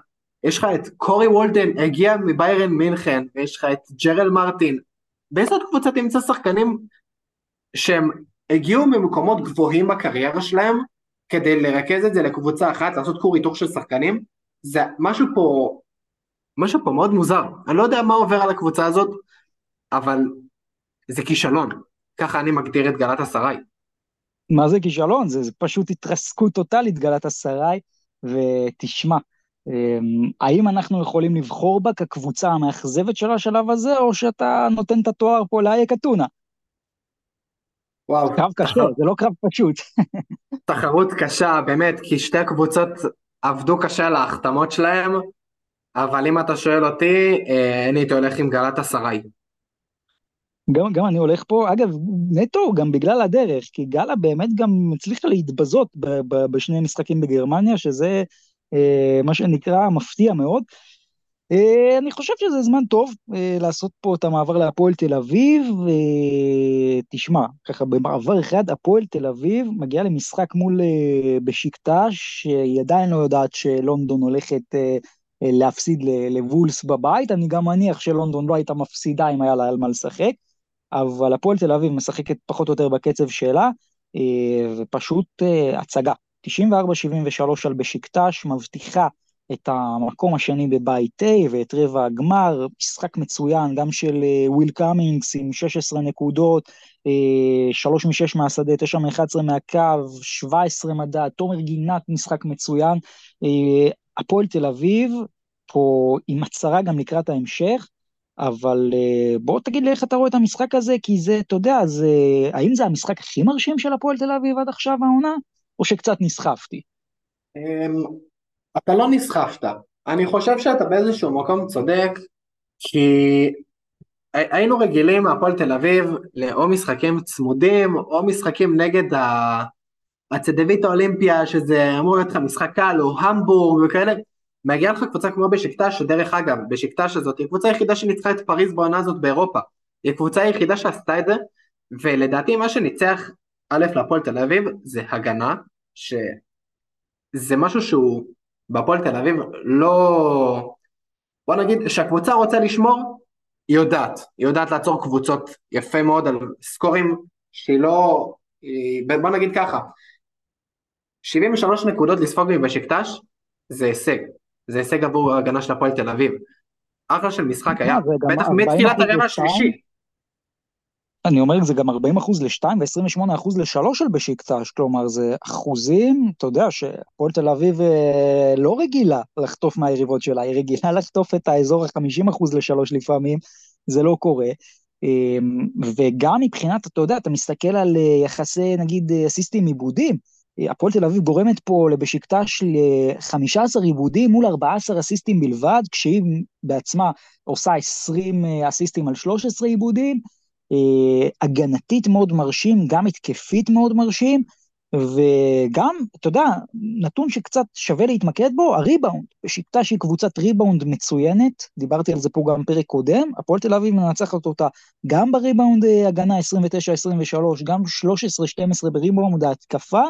יש לך את קורי וולדן, הגיע מביירן מינכן, ויש לך את ג'רל מרטין, באיזו עוד קבוצה תמצא שחקנים שהם הגיעו ממקומות גבוהים בקריירה שלהם, כדי לרכז את זה לקבוצה אחת, לעשות קור היתוך של שחקנים, זה משהו פה מאוד מוזר, אני לא יודע מה עובר על הקבוצה הזאת, אבל זה כישלון, ככה אני מגדיר את גלאטסראי. מה זה כישלון? זה פשוט התרסקות טוטלית גלאטסראי, ותשמע, האם אנחנו יכולים לבחור בה כקבוצה המאכזבת של השלב הזה, או שאתה נותן את התואר פה לאייק אתונה? וואו, קרב קשה, זה לא קרב פשוט. תחרות קשה, באמת, כי שתי הקבוצות עבדו קשה להחתמות שלהם, אבל אם אתה שואל אותי, אני הייתי הולך עם גלאטסראי. גם אני הולך פה, אגב, נטו, גם בגלל הדרך, כי גלה באמת גם מצליחה להתבזות בשני משחקים בגרמניה, שזה מה שנקרא מפתיע מאוד. אני חושב שזה זמן טוב לעשות פה את המעבר להפועל תל אביב, תשמע, ככה במעבר אחד, הפועל תל אביב מגיעה למשחק מול בשיקטש, שהיא עדיין לא יודעת שלונדון הולכת להפסיד לבולס בבית, אני גם מניח שלונדון לא הייתה מפסידה אם היה לה על מה לשחק, אבל הפועל תל אביב משחקת פחות או יותר בקצב שלה, ופשוט הצגה, 94-73 על בשיקטש, מבטיחה את המקום השני בבית A ואת רבע הגמר, משחק מצוין גם של וויל קאמינגס עם 16 נקודות, 3 מ-6 מהשדה, 9 מ-11 מהקו, 17 מדע, תומר גינת משחק מצוין, הפועל תל אביב, פה עם הצרה גם לקראת ההמשך, אבל בוא תגיד לי איך אתה רואה את המשחק הזה, כי זה, אתה יודע, זה, האם זה המשחק הכי מרשים של הפועל תל אביב עד עכשיו העונה, או שקצת נסחפתי? אתה לא נסחפת, אני חושב שאתה באיזשהו מקום צודק, כי היינו רגילים מהפועל תל אביב, או משחקים צמודים, או משחקים נגד הצדדית האולימפיה, שזה אמור להיות לך משחק קל, או המבורג וכאלה, מגיע לך קבוצה כמו בשקטש, שדרך אגב, בשקטש הזאת, היא קבוצה היחידה שניצחה את פריז בעונה הזאת באירופה, היא קבוצה היחידה שעשתה את זה, ולדעתי מה שניצח א' להפועל תל אביב, זה הגנה, שזה משהו שהוא בהפועל תל אביב לא, בוא נגיד שהקבוצה רוצה לשמור, היא יודעת, לעצור קבוצות יפה מאוד על סקורים, שהיא לא, בוא נגיד ככה, 73 נקודות לספוג מבשקטש, זה הישג, עבור ההגנה של הפועל תל אביב, אחלה של משחק היה, בטח מתחילת הרבע השלישי, אני אומר, זה גם 40% ל-2 ו-28% ל-3 של בשקטש, כלומר, זה אחוזים, אתה יודע, שהפועל תל אביב לא רגילה לחטוף מהיריבות שלה, היא רגילה לחטוף את האזור ה-50% ל-3 לפעמים, זה לא קורה, וגם מבחינת, אתה יודע, אתה מסתכל על יחסי, נגיד, אסיסטים עיבודים, הפועל תל אביב גורמת פה לבשקטש ל-15 עיבודים מול 14 אסיסטים בלבד, כשהיא בעצמה עושה 20 אסיסטים על 13 עיבודים, הגנתית מאוד מרשים, גם התקפית מאוד מרשים, וגם, אתה יודע, נתון שקצת שווה להתמקד בו, הריבאונד, בשיטה שהיא קבוצת ריבאונד מצוינת, דיברתי על זה פה גם פרק קודם, הפועל תל אביב מנצחת אותה גם בריבאונד הגנה 29-23, גם 13-12 בריבאונד ההתקפה,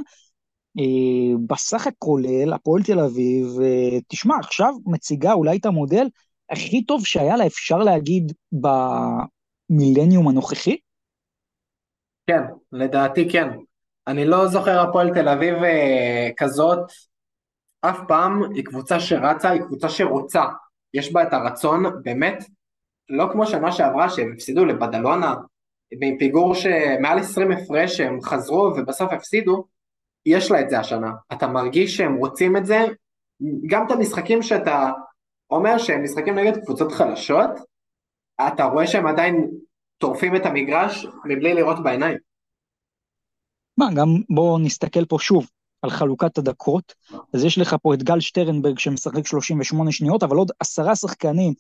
בסך הכולל, הפועל תל אביב, תשמע, עכשיו מציגה אולי את המודל הכי טוב שהיה לה, אפשר להגיד במילניום הנוכחי? כן, לדעתי כן. אני לא זוכר הפועל תל אביב כזאת, אף פעם היא קבוצה שרצה, היא קבוצה שרוצה, יש בה את הרצון, באמת, לא כמו שנה שעברה שהם הפסידו לבדלונה, מפיגור שמעל 20 הפרש שהם חזרו ובסוף הפסידו, יש לה את זה השנה, אתה מרגיש שהם רוצים את זה, גם את המשחקים שאתה אומר שהם משחקים נגד קבוצות חלשות, אתה רואה שהם עדיין טורפים את המגרש מבלי לראות בעיניים. מה, גם בואו נסתכל פה שוב על חלוקת הדקות, אז יש לך פה את גל שטרנברג שמשחק 38 שניות, אבל עוד 10 שחקנים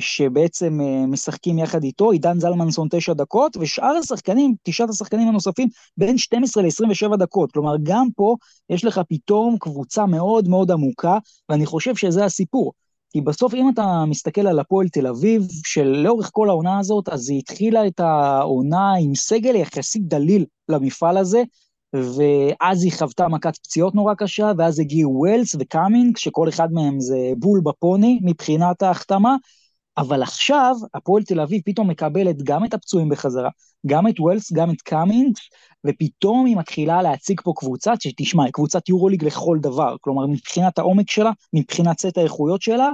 שבעצם משחקים יחד איתו, עידן זלמנסון 9 דקות, ושאר השחקנים, 9 השחקנים הנוספים, בין 12 ל-27 דקות, כלומר גם פה יש לך פתאום קבוצה מאוד מאוד עמוקה, ואני חושב שזה הסיפור, כי בסוף אם אתה מסתכל על הפועל תל אביב, שלאורך כל העונה הזאת, אז היא התחילה את העונה עם סגל יחסית דליל למפעל הזה, ואז היא חוותה מכת פציעות נורא קשה, ואז הגיעו ווילס וקאמינג, שכל אחד מהם זה בול בפוני מבחינת ההחתמה, אבל עכשיו הפועל תל אביב פתאום מקבלת גם את הפצועים בחזרה, גם את ווילס, גם את קאמינג, ופתאום היא מתחילה להציג פה קבוצה, שתשמע, היא קבוצת יורוליג לכל דבר, כלומר מבחינת העומק שלה, מבחינת סט האיכויות שלה,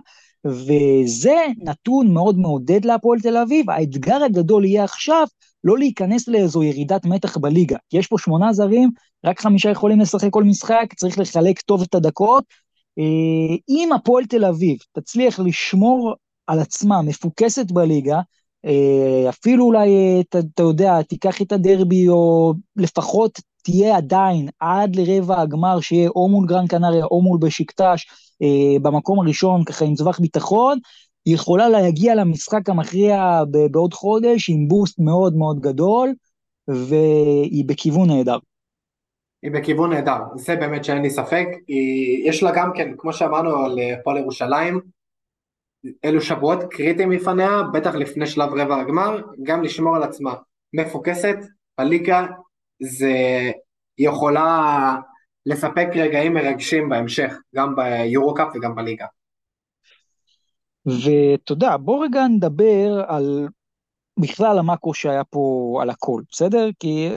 וזה נתון מאוד מעודד להפועל תל אביב, האתגר הגדול יהיה עכשיו, לא להיכנס לאיזו ירידת מתח בליגה, יש פה 8 זרים, רק 5 יכולים לשחק כל משחק, צריך לחלק טוב את הדקות, אם הפועל תל אביב תצליח לשמור על עצמה, מפוקסת בליגה, אפילו אולי, אתה יודע, תיקח את הדרבי, או לפחות תהיה עדיין, עד לרבע הגמר, שיהיה או מול גרן קנריה, או מול בשקטש, במקום הראשון, ככה עם צווח ביטחון, היא יכולה להגיע למשחק המכריע בעוד חודש, עם בוסט מאוד מאוד גדול, והיא בכיוון נהדר. היא בכיוון נהדר, זה באמת שאין לי ספק, יש לה גם כן, כמו שאמרנו על פועל ירושלים, אלו שבועות קריטיים לפניה, בטח לפני שלב רבע הגמר, גם לשמור על עצמה מפוקסת, בליגה, זה יכולה לספק רגעים מרגשים בהמשך, גם ביורוקאפ וגם בליגה. ותודה, בוא רגע נדבר על בכלל המאקו שהיה פה על הכל, בסדר? כי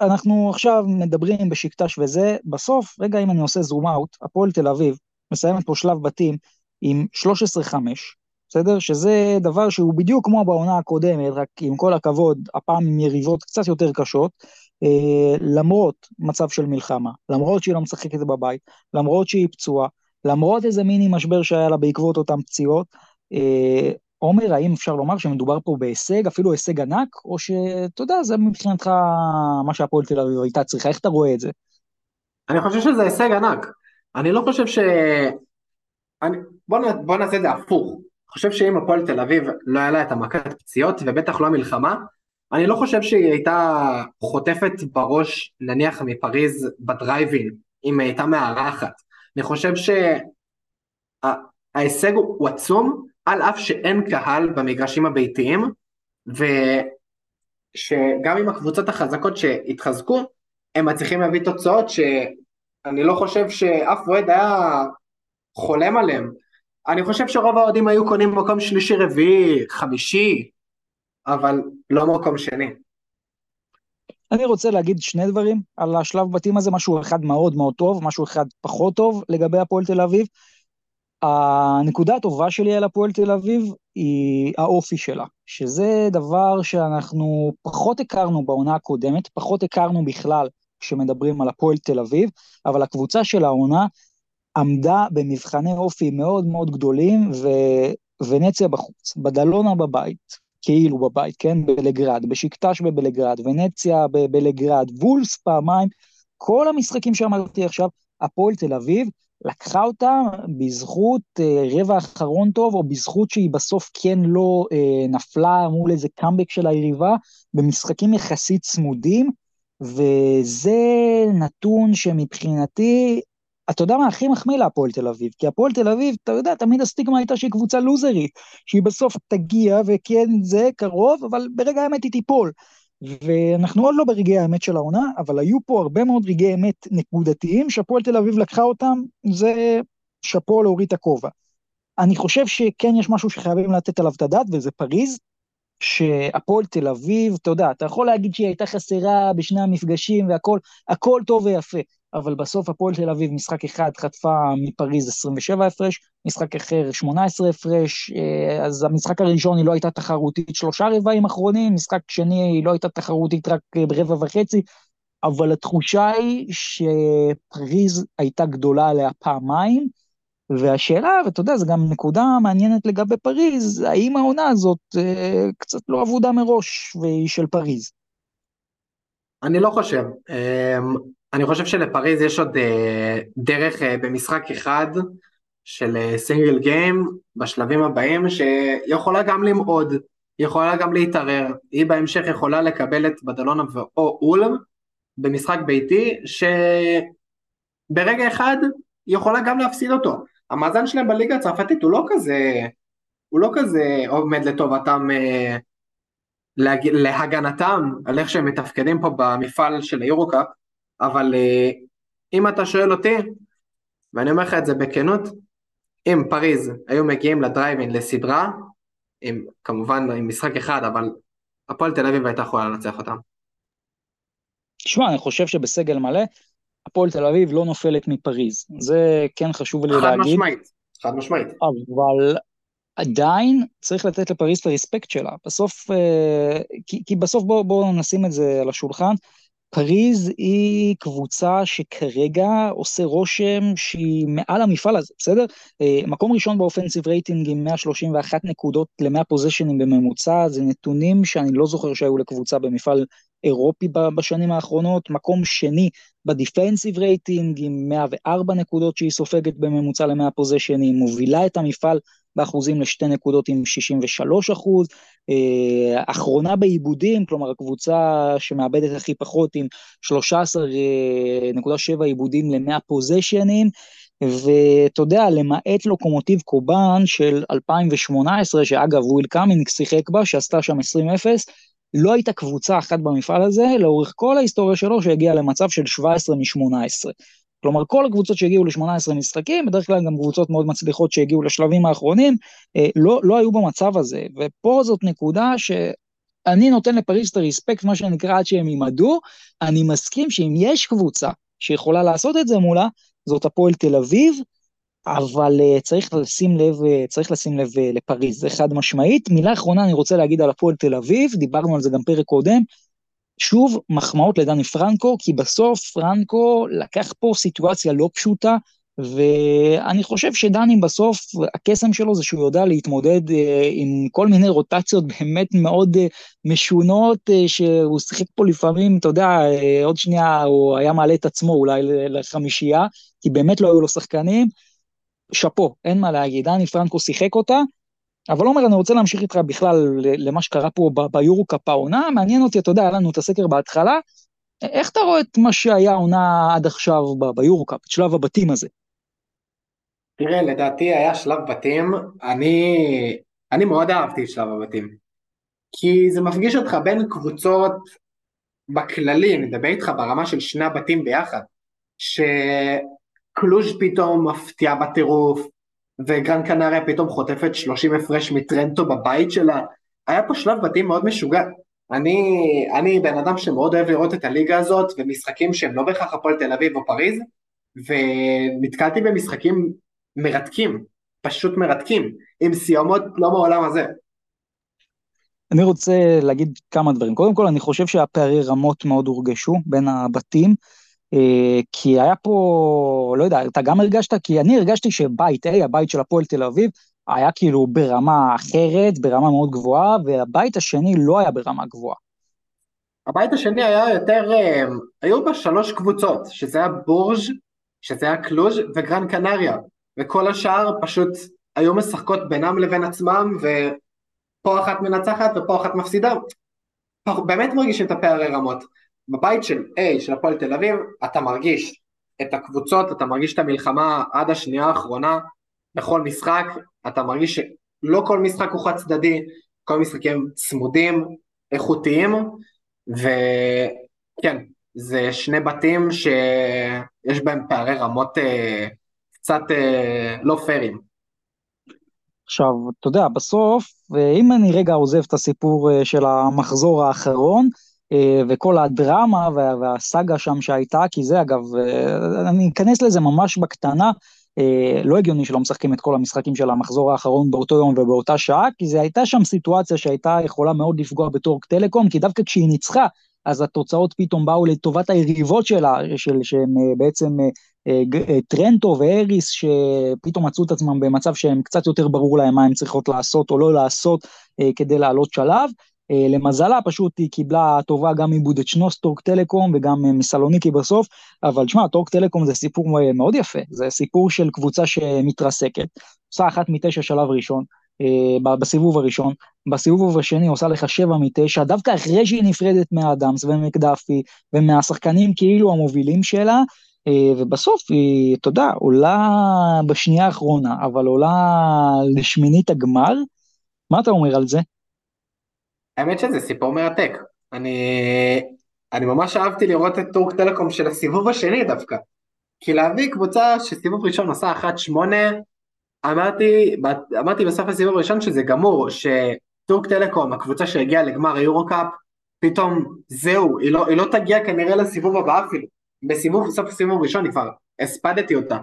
אנחנו עכשיו מדברים בשקטש וזה, בסוף, רגע אם אני עושה זום אאוט, הפועל תל אביב, מסיימת פה שלב בתים עם 13-5, בסדר? שזה דבר שהוא בדיוק כמו בעונה הקודמת, רק עם כל הכבוד, הפעם עם יריבות קצת יותר קשות, למרות מצב של מלחמה, למרות שהיא לא משחקת בבית, למרות שהיא פצועה, למרות איזה מיני משבר שהיה לה בעקבות אותם פציעות, עומר, האם אפשר לומר שמדובר פה בהישג, אפילו הישג ענק, או שאתה יודע, זה מבחינתך מה שהפועל תל אביב הייתה צריכה, איך אתה רואה את זה? אני חושב שזה הישג ענק, אני לא חושב ש... בוא נעשה את זה הפוך, אני חושב שאם הפועל תל אביב לא היה לה את המכת פציעות, ובטח לא המלחמה, אני לא חושב שהיא הייתה חוטפת בראש, נניח מפריז בדרייבין, אם היא הייתה מארחת, אני חושב שההישג הוא עצום, על אף שאין קהל במגרשים הביתיים, ושגם עם הקבוצות החזקות שהתחזקו, הם מצליחים להביא תוצאות שאני לא חושב שאף אוהד היה חולם עליהם. אני חושב שרוב האוהדים היו קונים מקום שלישי, רביעי, חמישי, אבל לא מקום שני. אני רוצה להגיד שני דברים על השלב בתים הזה, משהו אחד מאוד מאוד טוב, משהו אחד פחות טוב לגבי הפועל תל אביב. הנקודה הטובה שלי על הפועל תל אביב היא האופי שלה, שזה דבר שאנחנו פחות הכרנו בעונה הקודמת, פחות הכרנו בכלל כשמדברים על הפועל תל אביב, אבל הקבוצה של העונה עמדה במבחני אופי מאוד מאוד גדולים, ונציה בחוץ, בדלונה בבית, כאילו בבית, כן, בבלגרד, בשקטש בבלגרד, ונציה בבלגרד, וולס פעמיים, כל המשחקים שאמרתי עכשיו, הפועל תל אביב לקחה אותה בזכות רבע אחרון טוב, או בזכות שהיא בסוף כן לא נפלה מול איזה קאמבק של היריבה, במשחקים יחסית צמודים, וזה נתון שמבחינתי, אתה יודע מה הכי מחמיא להפועל תל אביב, כי הפועל תל אביב, אתה יודע, תמיד הסטיגמה הייתה שהיא קבוצה לוזרית, שהיא בסוף תגיע, וכן זה קרוב, אבל ברגע האמת היא תיפול, ואנחנו עוד לא ברגעי האמת של העונה, אבל היו פה הרבה מאוד רגעי אמת נקודתיים, שהפועל תל אביב לקחה אותם, זה שאפו להוריד את הכובע. אני חושב שכן יש משהו שחייבים לתת עליו את הדעת, וזה פריז, שהפועל תל אביב, אתה יודע, אתה יכול להגיד שהיא הייתה חסרה בשני המפגשים, והכל טוב ויפה, אבל בסוף הפועל תל אביב, משחק אחד חטפה מפריז 27 הפרש, משחק אחר 18 הפרש, אז המשחק הראשון היא לא הייתה תחרותית 3 רבעים אחרונים, משחק שני היא לא הייתה תחרותית רק ב1.5 רבע, אבל התחושה היא שפריז הייתה גדולה עליה פעמיים, והשאלה, ואתה יודע, זו גם נקודה מעניינת לגבי פריז, האם העונה הזאת קצת לא עבודה מראש והיא של פריז? אני לא חושב. אני חושב שלפריז יש עוד דרך במשחק אחד של סינגל גיים בשלבים הבאים, שיכולה גם למעוד, יכולה גם להתערר, היא בהמשך יכולה לקבל את בדלונה או אולם במשחק ביתי, שברגע אחד היא יכולה גם להפסיד אותו. המאזן שלהם בליגה הצרפתית הוא לא כזה עומד לטובתם, להגנתם על איך שהם מתפקדים פה במפעל של היורוקאפ, אבל אם אתה שואל אותי, ואני אומר לך את זה בכנות, אם פריז היו מגיעים לדרייבין לסדרה, כמובן עם משחק אחד, אבל הפועל תל אביב הייתה יכולה לנצח אותם. תשמע, אני חושב שבסגל מלא, הפועל תל אביב לא נופלת מפריז, זה כן חשוב לי להגיד. חד משמעית. אבל עדיין צריך לתת לפריז את הרספקט שלה, בסוף, כי בסוף בואו נשים את זה על השולחן, פריז היא קבוצה שכרגע עושה רושם שהיא מעל המפעל הזה, בסדר? מקום ראשון באופנסיב רייטינג עם 131 נקודות ל100 פוזישנים בממוצע, זה נתונים שאני לא זוכר שהיו לקבוצה במפעל אירופי בשנים האחרונות, מקום שני בדיפנסיב רייטינג עם 104 נקודות שהיא סופגת בממוצע ל100 פוזישנים, מובילה את המפעל באחוזים ל2 נקודות עם 63%, אחרונה בעיבודים, כלומר הקבוצה שמאבדת הכי פחות עם 13.7 עיבודים ל100 פוזישנים, ואתה יודע, למעט לוקומוטיב קובן של 2018, שאגב וויל קאמינג שיחק בה, שעשתה שם 20-0, לא הייתה קבוצה אחת במפעל הזה, לאורך כל ההיסטוריה שלו שהגיעה למצב של 17 מ-18. כלומר, כל הקבוצות שהגיעו ל-18 משחקים, בדרך כלל גם קבוצות מאוד מצליחות שהגיעו לשלבים האחרונים, לא היו במצב הזה, ופה זאת נקודה שאני נותן לפריז את הרספקט, מה שנקרא, עד שהם יימדו. אני מסכים שאם יש קבוצה שיכולה לעשות את זה מולה, זאת הפועל תל אביב, אבל צריך לשים לב לפריז, זה חד משמעית. מילה אחרונה אני רוצה להגיד על הפועל תל אביב, דיברנו על זה גם פרק קודם, שוב מחמאות לדני פרנקו, כי בסוף פרנקו לקח פה סיטואציה לא פשוטה, ואני חושב שדני בסוף, הקסם שלו זה שהוא יודע להתמודד עם כל מיני רוטציות באמת מאוד משונות, שהוא שיחק פה לפעמים, אתה יודע, עוד שנייה הוא היה מעלה את עצמו אולי לחמישייה, כי באמת לא היו לו שחקנים, שפו, אין מה להגיד, דני פרנקו שיחק אותה, אבל אומר, אני רוצה להמשיך איתך בכלל למה שקרה פה ביורוקאפ העונה, מעניין אותי, אתה יודע, היה לנו את הסקר בהתחלה, איך אתה רואה את מה שהיה עונה עד עכשיו ביורוקאפ, את שלב הבתים הזה? תראה, לדעתי היה שלב בתים, אני מאוד אהבתי את שלב הבתים, כי זה מפגיש אותך בין קבוצות בכללי, נדבר איתך ברמה של שני הבתים ביחד, שקלוז' פתאום מפתיע בטירוף, וגרן קנריה פתאום חוטפת 30 הפרש מטרנטו בבית שלה, היה פה שלב בתים מאוד משוגע, אני בן אדם שמאוד אוהב לראות את הליגה הזאת, ומשחקים שהם לא בהכרח הפועל תל אביב או פריז, ונתקלתי במשחקים מרתקים, פשוט מרתקים, עם סיומות לא מהעולם הזה. אני רוצה להגיד כמה דברים, קודם כל אני חושב שהפערי רמות מאוד הורגשו בין הבתים, כי היה פה, לא יודע, אתה גם הרגשת, כי אני הרגשתי שבית A, הבית של הפועל תל אביב, היה כאילו ברמה אחרת, ברמה מאוד גבוהה, והבית השני לא היה ברמה גבוהה. הבית השני היה יותר, היו בה שלוש קבוצות, שזה היה בורג', שזה היה קלוז' וגרן קנריה, וכל השאר פשוט היו משחקות בינם לבין עצמם, ופה אחת מנצחת ופה אחת מפסידה. באמת מרגישים את הפערי רמות. בבית של A, של הפועל תל אביב, אתה מרגיש את הקבוצות, אתה מרגיש את המלחמה עד השנייה האחרונה, בכל משחק, אתה מרגיש שלא כל משחק הוא חד צדדי, כל משחקים צמודים, איכותיים, וכן, זה שני בתים שיש בהם פערי רמות קצת לא פיירים. עכשיו, אתה יודע, בסוף, אם אני רגע עוזב את הסיפור של המחזור האחרון, וכל הדרמה והסגה שם שהייתה, כי זה אגב, אני אכנס לזה ממש בקטנה, לא הגיוני שלא משחקים את כל המשחקים של המחזור האחרון באותו יום ובאותה שעה, כי זה הייתה שם סיטואציה שהייתה יכולה מאוד לפגוע בטורק טלקום, כי דווקא כשהיא ניצחה, אז התוצאות פתאום באו לטובת היריבות שלה, שהם בעצם טרנטו והריס, שפתאום מצאו את עצמם במצב שהם קצת יותר ברור להם מה הם צריכות לעשות או לא לעשות כדי לעלות שלב, למזלה פשוט היא קיבלה טובה גם מבודת שנוס טורק טלקום וגם מסלוניקי בסוף, אבל שמה, טורק טלקום זה סיפור מאוד יפה, זה סיפור של קבוצה שמתרסקת, עושה 1-9 שלב ראשון, בסיבוב הראשון, בסיבוב השני עושה לך 7-9, דווקא אחרי שהיא נפרדת מהאדמס ומקדפי ומהשחקנים כאילו המובילים שלה, ובסוף היא, אתה יודע, עולה בשנייה האחרונה, אבל עולה לשמינית הגמר, מה אתה אומר על זה? האמת שזה סיפור מרתק, אני ממש אהבתי לראות את טורק טלקום של הסיבוב השני דווקא, כי להביא קבוצה שסיבוב ראשון עשה 1-8, אמרתי בסוף הסיבוב הראשון שזה גמור, שטורק טלקום, הקבוצה שהגיעה לגמר היורוקאפ, פתאום זהו, היא לא תגיע כנראה לסיבוב הבא אפילו, בסוף הסיבוב הראשון היא כבר הספדתי אותה,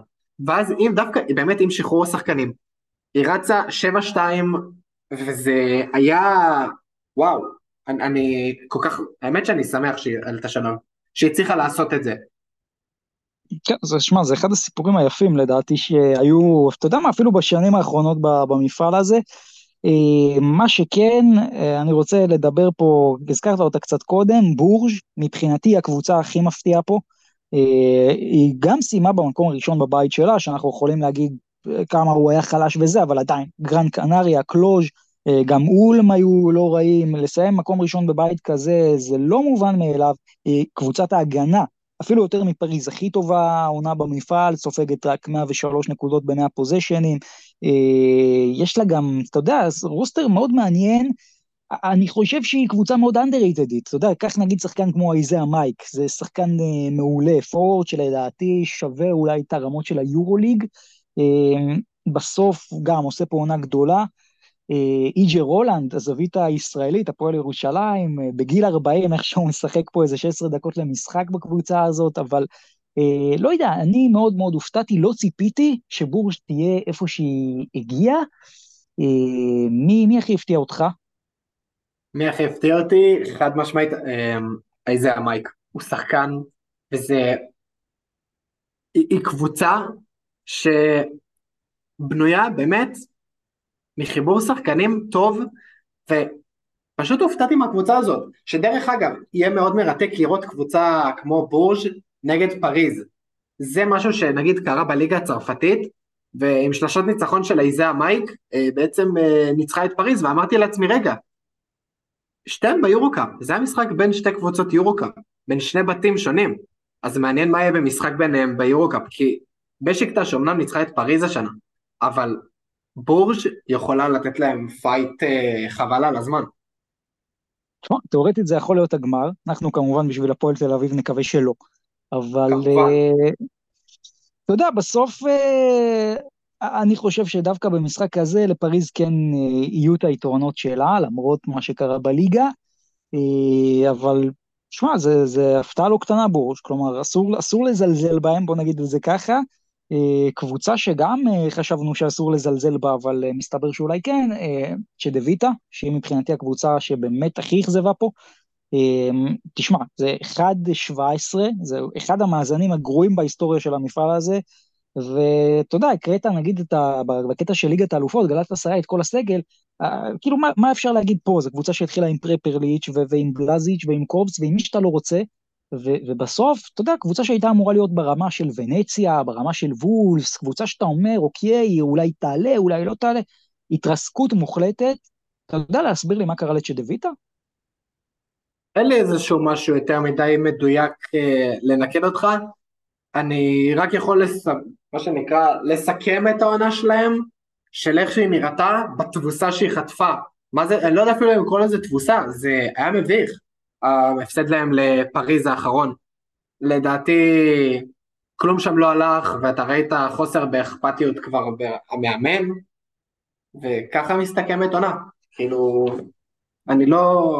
ואז אם דווקא, באמת עם שחרור השחקנים, היא רצה 7-2, וזה היה... וואו, אני כל כך, האמת שאני שמח על את השלום, שהיא צריכה לעשות את זה. כן, שמה, זה אחד הסיפורים היפים לדעתי שהיו, אתה יודע מה, אפילו בשנים האחרונות במפעל הזה, מה שכן, אני רוצה לדבר פה, הזכרת אותה קצת קודם, בורג' מבחינתי הקבוצה הכי מפתיעה פה, היא גם סיימה במקום הראשון בבית שלה, שאנחנו יכולים להגיד כמה הוא היה חלש וזה, אבל עדיין, גרן קנריה, קלוז' גם אולם היו לא רעים, לסיים מקום ראשון בבית כזה, זה לא מובן מאליו, קבוצת ההגנה, אפילו יותר מפריז, הכי טובה, עונה במפעל, סופגת רק 103 נקודות ב-100 פוזיישנים, יש לה גם, אתה יודע, רוסטר מאוד מעניין, אני חושב שהיא קבוצה מאוד אנדררייטדית, אתה יודע, כך נגיד שחקן כמו איזה המייק, זה שחקן מעולה, פורוורד שלדעתי שווה אולי את הרמות של היורוליג, בסוף גם עושה פה עונה גדולה, איג'ה רולנד, הזווית הישראלית, הפועל ירושלים, בגיל 40, איך שהוא משחק פה איזה 16 דקות למשחק בקבוצה הזאת, אבל לא יודע, אני מאוד מאוד הופתעתי, לא ציפיתי שבורש תהיה איפה שהיא הגיעה. מי הכי הפתיע אותך? מי הכי הפתיע אותי? חד משמעית, איזה המייק, הוא שחקן, וזה, היא קבוצה שבנויה באמת מחיבור שחקנים טוב, ופשוט הופתעתי מהקבוצה הזאת, שדרך אגב, יהיה מאוד מרתק לראות קבוצה כמו בורז' נגד פריז, זה משהו שנגיד קרה בליגה הצרפתית, ועם שלשות ניצחון של איזה המייק, בעצם ניצחה את פריז, ואמרתי לעצמי רגע, שתיהם ביורוקאפ, זה היה משחק בין שתי קבוצות יורוקאפ, בין שני בתים שונים, אז מעניין מה יהיה במשחק ביניהם ביורוקאפ, כי בשיקטש אמנם ניצחה את פריז השנה, אבל בורז' יכולה לתת להם פייט חבל על הזמן. תשמע, תיאורטית זה יכול להיות הגמר, אנחנו כמובן בשביל הפועל תל אביב נקווה שלא, אבל אתה יודע, בסוף אני חושב שדווקא במשחק הזה לפריז כן יהיו את היתרונות שלה, למרות מה שקרה בליגה, אבל תשמע, זה הפתעה לא קטנה בורש, כלומר אסור לזלזל בהם, בוא נגיד את זה ככה, קבוצה שגם חשבנו שאסור לזלזל בה, אבל מסתבר שאולי כן, שדוויטה, שהיא מבחינתי הקבוצה שבאמת הכי אכזבה פה, תשמע, זה 1-17, זה אחד המאזנים הגרועים בהיסטוריה של המפעל הזה, ואתה יודע, הקראת נגיד בקטע של ליגת האלופות, גלאטסראי את כל הסגל, כאילו מה אפשר להגיד פה, זו קבוצה שהתחילה עם פרפרליץ' ועם בלזיץ' ועם קורבס ועם מי שאתה לא רוצה, ובסוף, אתה יודע, קבוצה שהייתה אמורה להיות ברמה של ונציה, ברמה של וולפס, קבוצה שאתה אומר, אוקיי, אולי תעלה, אולי לא תעלה, התרסקות מוחלטת, אתה יודע להסביר לי מה קרה לצ'דוויטה? אין לי איזשהו משהו יותר מדי מדויק לנקד אותך, אני רק יכול מה שנקרא לסכם את העונה שלהם, של איך שהיא נראתה בתבוסה שהיא חטפה, מה זה, אני לא יודע אפילו אם כל איזה תבוסה, זה היה מביך, הפסד להם לפריז האחרון, לדעתי כלום שם לא הלך, ואתה ראית חוסר באכפתיות כבר המאמן, וככה מסתכמת עונה, כאילו, אני לא,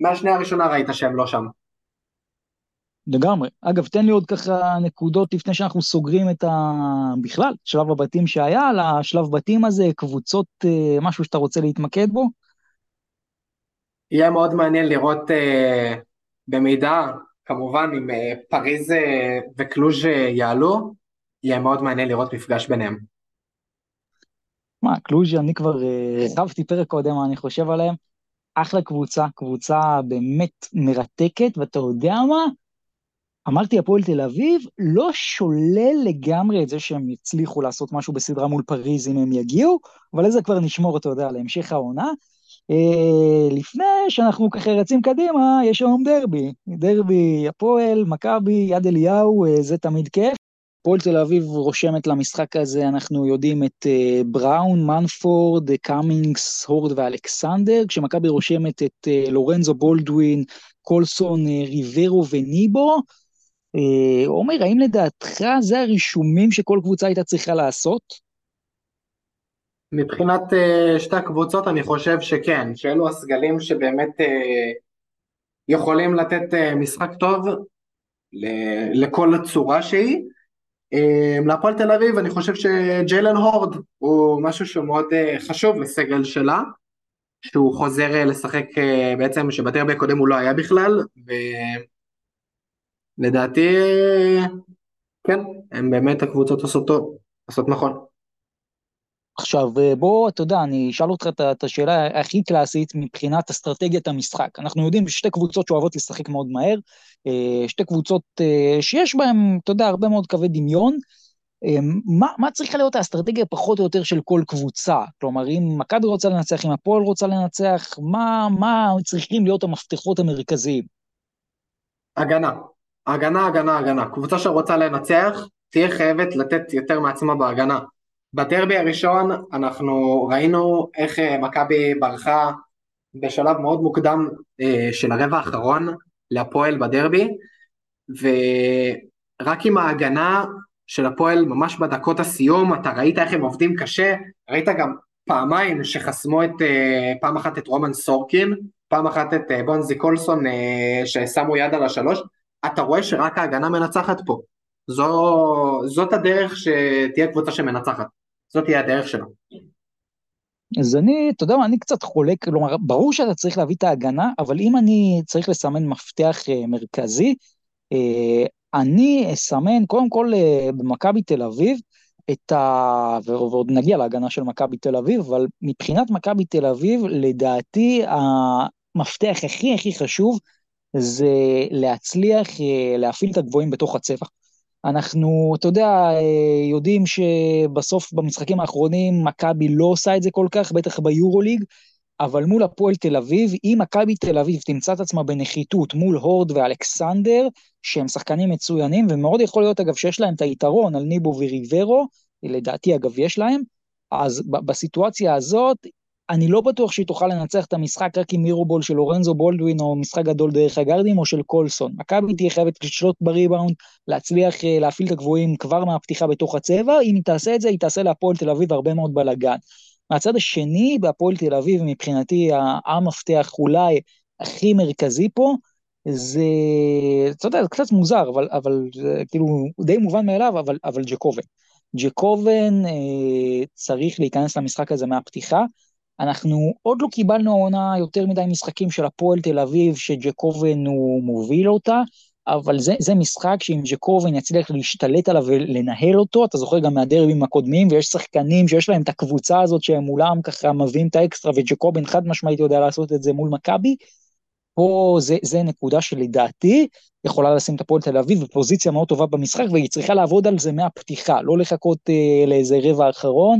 מהשנייה הראשונה ראית שהם לא שם. לגמרי, אגב תן לי עוד ככה נקודות לפני שאנחנו סוגרים את בכלל, שלב הבתים שהיה, על השלב בתים הזה, קבוצות, משהו שאתה רוצה להתמקד בו? יהיה מאוד מעניין לראות במידה, כמובן אם פריז וקלוז' יעלו, יהיה מאוד מעניין לראות מפגש ביניהם. מה, קלוז' אני כבר הרחבתי פרק קודם מה אני חושב עליהם, אחלה קבוצה, קבוצה באמת מרתקת, ואתה יודע מה? אמרתי הפועל תל אביב, לא שולל לגמרי את זה שהם יצליחו לעשות משהו בסדרה מול פריז אם הם יגיעו, אבל איזה כבר נשמור, אתה יודע, להמשך העונה. לפני שאנחנו ככה רצים קדימה, יש היום דרבי הפועל, מכבי, יד אליהו, זה תמיד כיף. הפועל תל אביב רושמת למשחק הזה, אנחנו יודעים את בראון, מנפורד, קאמינגס, הורד ואלכסנדר, כשמכבי רושמת את לורנזו בולדווין, קולסון, ריברו וניבו. עומר, האם לדעתך זה הרישומים שכל קבוצה הייתה צריכה לעשות? מבחינת שתי הקבוצות אני חושב שכן, שאלו הסגלים שבאמת יכולים לתת משחק טוב לכל הצורה שהיא. להפועל תל אביב אני חושב שג'יילן הורד הוא משהו שמאוד חשוב לסגל שלה, שהוא חוזר לשחק בעצם שבדרבי הקודם הוא לא היה בכלל, ולדעתי כן, הם באמת הקבוצות עושות טוב, עושות נכון. עכשיו בוא, אתה יודע, אני אשאל אותך את השאלה הכי קלאסית מבחינת אסטרטגיית המשחק. אנחנו יודעים ששתי קבוצות שאוהבות לשחק מאוד מהר, שתי קבוצות שיש בהן, אתה יודע, הרבה מאוד קווי דמיון, מה צריכה להיות האסטרטגיה פחות או יותר של כל קבוצה? כלומר, אם מכבי רוצה לנצח, אם הפועל רוצה לנצח, מה צריכים להיות המפתחות המרכזיים? הגנה. קבוצה שרוצה לנצח, תהיה חייבת לתת יותר מעצמה בהגנה. בדרבי הראשון אנחנו ראינו איך מכבי ברחה בשלב מאוד מוקדם של הרבע האחרון להפועל בדרבי, ורק עם ההגנה של הפועל ממש בדקות הסיום, אתה ראית איך הם עובדים קשה, ראית גם פעמיים שחסמו פעם אחת את רומן סורקין, פעם אחת את בונזי קולסון ששמו יד על השלוש, אתה רואה שרק ההגנה מנצחת פה. זאת הדרך שתהיה קבוצה שמנצחת, זאת תהיה הדרך שלה. אז אני, אתה יודע מה, אני קצת חולק, כלומר, ברור שאתה צריך להביא את ההגנה, אבל אם אני צריך לסמן מפתח מרכזי, אני אסמן, קודם כל, במכבי תל אביב, ועוד נגיע להגנה של מכבי תל אביב, אבל מבחינת מכבי תל אביב, לדעתי, המפתח הכי הכי חשוב, זה להצליח להפעיל את הגבוהים בתוך הצבע. אנחנו, אתה יודע, יודעים שבסוף במשחקים האחרונים מכבי לא עושה את זה כל כך, בטח ביורוליג, אבל מול הפועל תל אביב, אם מכבי תל אביב תמצא את עצמה בנחיתות מול הורד ואלכסנדר, שהם שחקנים מצוינים, ומאוד יכול להיות אגב שיש להם את היתרון על ניבו וריברו, לדעתי אגב יש להם, אז בסיטואציה הזאת, אני לא בטוח שהיא תוכל לנצח את המשחק רק עם מירובול של לורנזו בולדווין, או משחק גדול דרך הגרדים, או של קולסון. מכבי תהיה חייבת לשלוט בריבאונד, להצליח להפעיל את הגבוהים כבר מהפתיחה בתוך הצבע, אם היא תעשה את זה, היא תעשה להפועל תל אביב הרבה מאוד בלגן. מהצד השני, בהפועל תל אביב, מבחינתי, המפתח אולי הכי מרכזי פה, זה, אתה יודע, זה קצת מוזר, אבל כאילו, די מובן מאליו, אבל ג'קובן צריך להיכנס למשחק הזה מהפתיחה. אנחנו עוד לא קיבלנו עונה יותר מדי משחקים של הפועל תל אביב, שג'קובן הוא מוביל אותה, אבל זה משחק שאם ג'קובן יצליח להשתלט עליו ולנהל אותו, אתה זוכר גם מהדרבים הקודמים, ויש שחקנים שיש להם את הקבוצה הזאת, שהם מולם ככה מביאים את האקסטרה, וג'קובן חד משמעית יודע לעשות את זה מול מכבי, פה זה נקודה שלדעתי, יכולה לשים את הפועל תל אביב בפוזיציה מאוד טובה במשחק, והיא צריכה לעבוד על זה מהפתיחה, לא לחכות לאיזה רבע האחרון,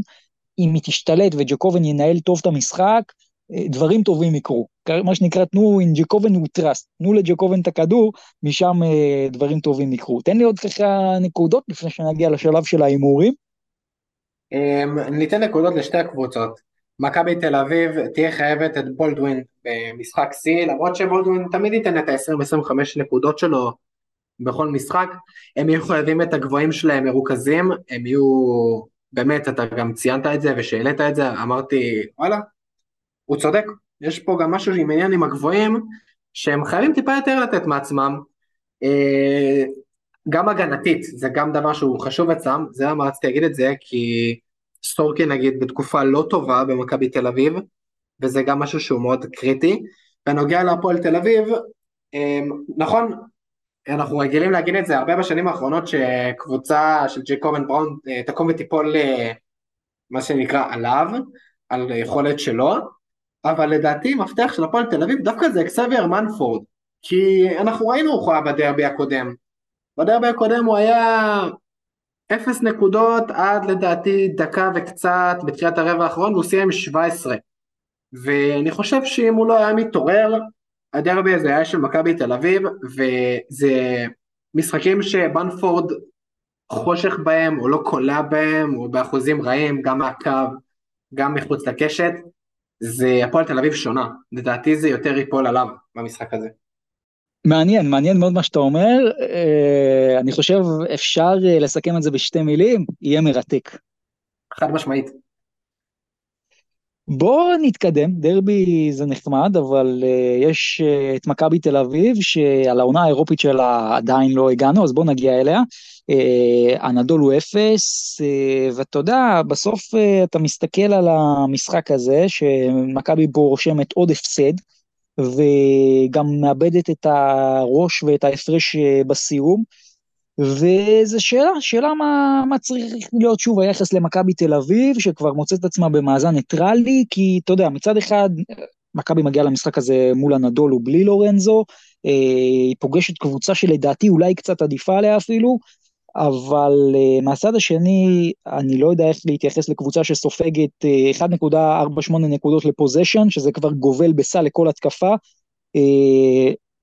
אם היא תשתלט וג'קובן ינהל טוב את המשחק, דברים טובים יקרו. מה שנקרא, תנו עם ג'קובן הוא טרסט, תנו לג'קובן את הכדור, משם דברים טובים יקרו. תן לי עוד ככה נקודות לפני שנגיע לשלב של האימורים. ניתן נקודות לשתי הקבוצות. מכבי תל אביב תהיה חייבת את בולדווין במשחק C, למרות שבולדווין תמיד ייתן את ה-20-25 נקודות שלו בכל משחק. הם יהיו חייבים את הגבוהים שלהם מרוכזים, הם יהיו... באמת, אתה גם ציינת את זה ושאלת את זה, אמרתי, וואלה, הוא צודק, יש פה גם משהו עם עניינים הגבוהים, שהם חייבים טיפה יותר לתת מעצמם, גם הגנתית, זה גם דבר שהוא חשוב עצם, זה למה רציתי להגיד את זה, כי סטורקי נגיד בתקופה לא טובה במכבי תל אביב, וזה גם משהו שהוא מאוד קריטי, בנוגע להפועל תל אביב, נכון, אנחנו רגילים להגיד את זה הרבה בשנים האחרונות, שקבוצה של ג'קובן בראון תקום וטיפול מה שנקרא עליו, על יכולת שלו, אבל לדעתי מפתח של הפועל תל אביב דווקא זה אקסבייר מנפורד, כי אנחנו ראינו הוכחה בדרבי הקודם, הוא היה 0 נקודות עד לדעתי דקה וקצת בתחילת הרבע האחרון, והוא סיים 17, ואני חושב שאם הוא לא היה מתעורר, הדרבי הזה היה של מכבי תל אביב, וזה משחקים שבנפורד חושך בהם, או לא קולה בהם, או באחוזים רעים, גם מהקו, גם מחוץ לקשת, זה הפועל תל אביב שונה, לדעתי זה יותר ייפול עליו במשחק הזה. מעניין, מעניין מאוד מה שאתה אומר, אני חושב אפשר לסכם את זה בשתי מילים, יהיה מרתק. חד משמעית. בואו נתקדם, דרבי זה נחמד, אבל יש את מכבי תל אביב, שעל העונה האירופית שלה עדיין לא הגענו, אז בואו נגיע אליה, הנדול הוא 0, ואתה יודע, בסוף אתה מסתכל על המשחק הזה, שמכבי בו רושמת עוד הפסד, וגם מאבדת את הראש ואת ההפרש בסיום, וזו שאלה מה צריך להיות שוב היחס למכבי תל אביב, שכבר מוצאת עצמה במאזן ניטרלי, כי אתה יודע, מצד אחד, מכבי מגיעה למשחק הזה מול הנדול ובלי לורנזו, היא פוגשת קבוצה שלדעתי אולי קצת עדיפה עליה אפילו, אבל מהצד השני, אני לא יודע איך להתייחס לקבוצה שסופגת 1.48 נקודות לפוזשן, שזה כבר גובל בסל לכל התקפה,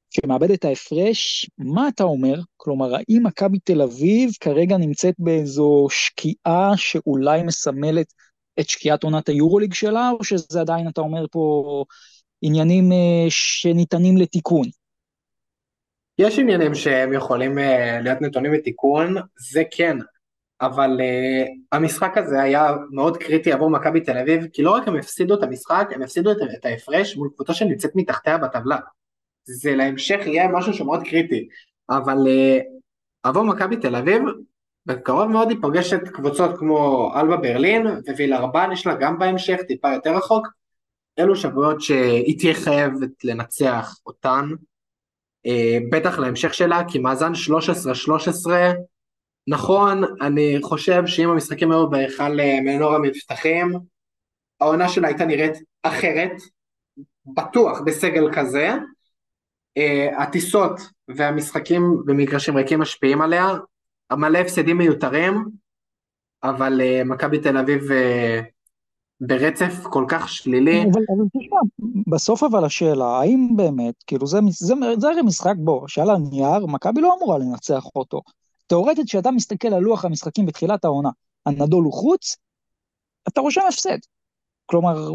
שמאבד את ההפרש, מה אתה אומר? כלומר, האם מכבי תל אביב כרגע נמצאת באיזו שקיעה שאולי מסמלת את שקיעת עונת היורוליג שלה, או שזה עדיין, אתה אומר פה, עניינים שניתנים לתיקון? יש עניינים שהם יכולים להיות נתונים לתיקון, זה כן, אבל המשחק הזה היה מאוד קריטי עבור מכבי תל אביב, כי לא רק הם הפסידו את המשחק, הם הפסידו את ההפרש מול קבוצה שנמצאת מתחתיה בטבלה. זה להמשך יהיה משהו שמאוד קריטי, אבל עבור מכבי תל אביב, בקרוב מאוד היא פוגשת קבוצות כמו אלבה ברלין, ווילרבן יש לה גם בהמשך, טיפה יותר רחוק, אלו שבועות שהיא תהיה חייבת לנצח אותן, בטח להמשך שלה, כי מאזן 13-13, נכון, אני חושב שאם המשחקים היו בהיכל מנור המבטחים, העונה שלה הייתה נראית אחרת, בטוח בסגל כזה, הטיסות והמשחקים במגרשים ריקים משפיעים עליה, מלא הפסדים מיותרים, אבל מכבי תל אביב ברצף כל כך שלילי. בסוף אבל השאלה, האם באמת, כאילו זה הרי משחק בו, שעל הנייר, מכבי לא אמורה לנצח אותו. תיאורטית שאתה מסתכל על לוח המשחקים בתחילת העונה, הנדול הוא חוץ, אתה רושם הפסד. כלומר,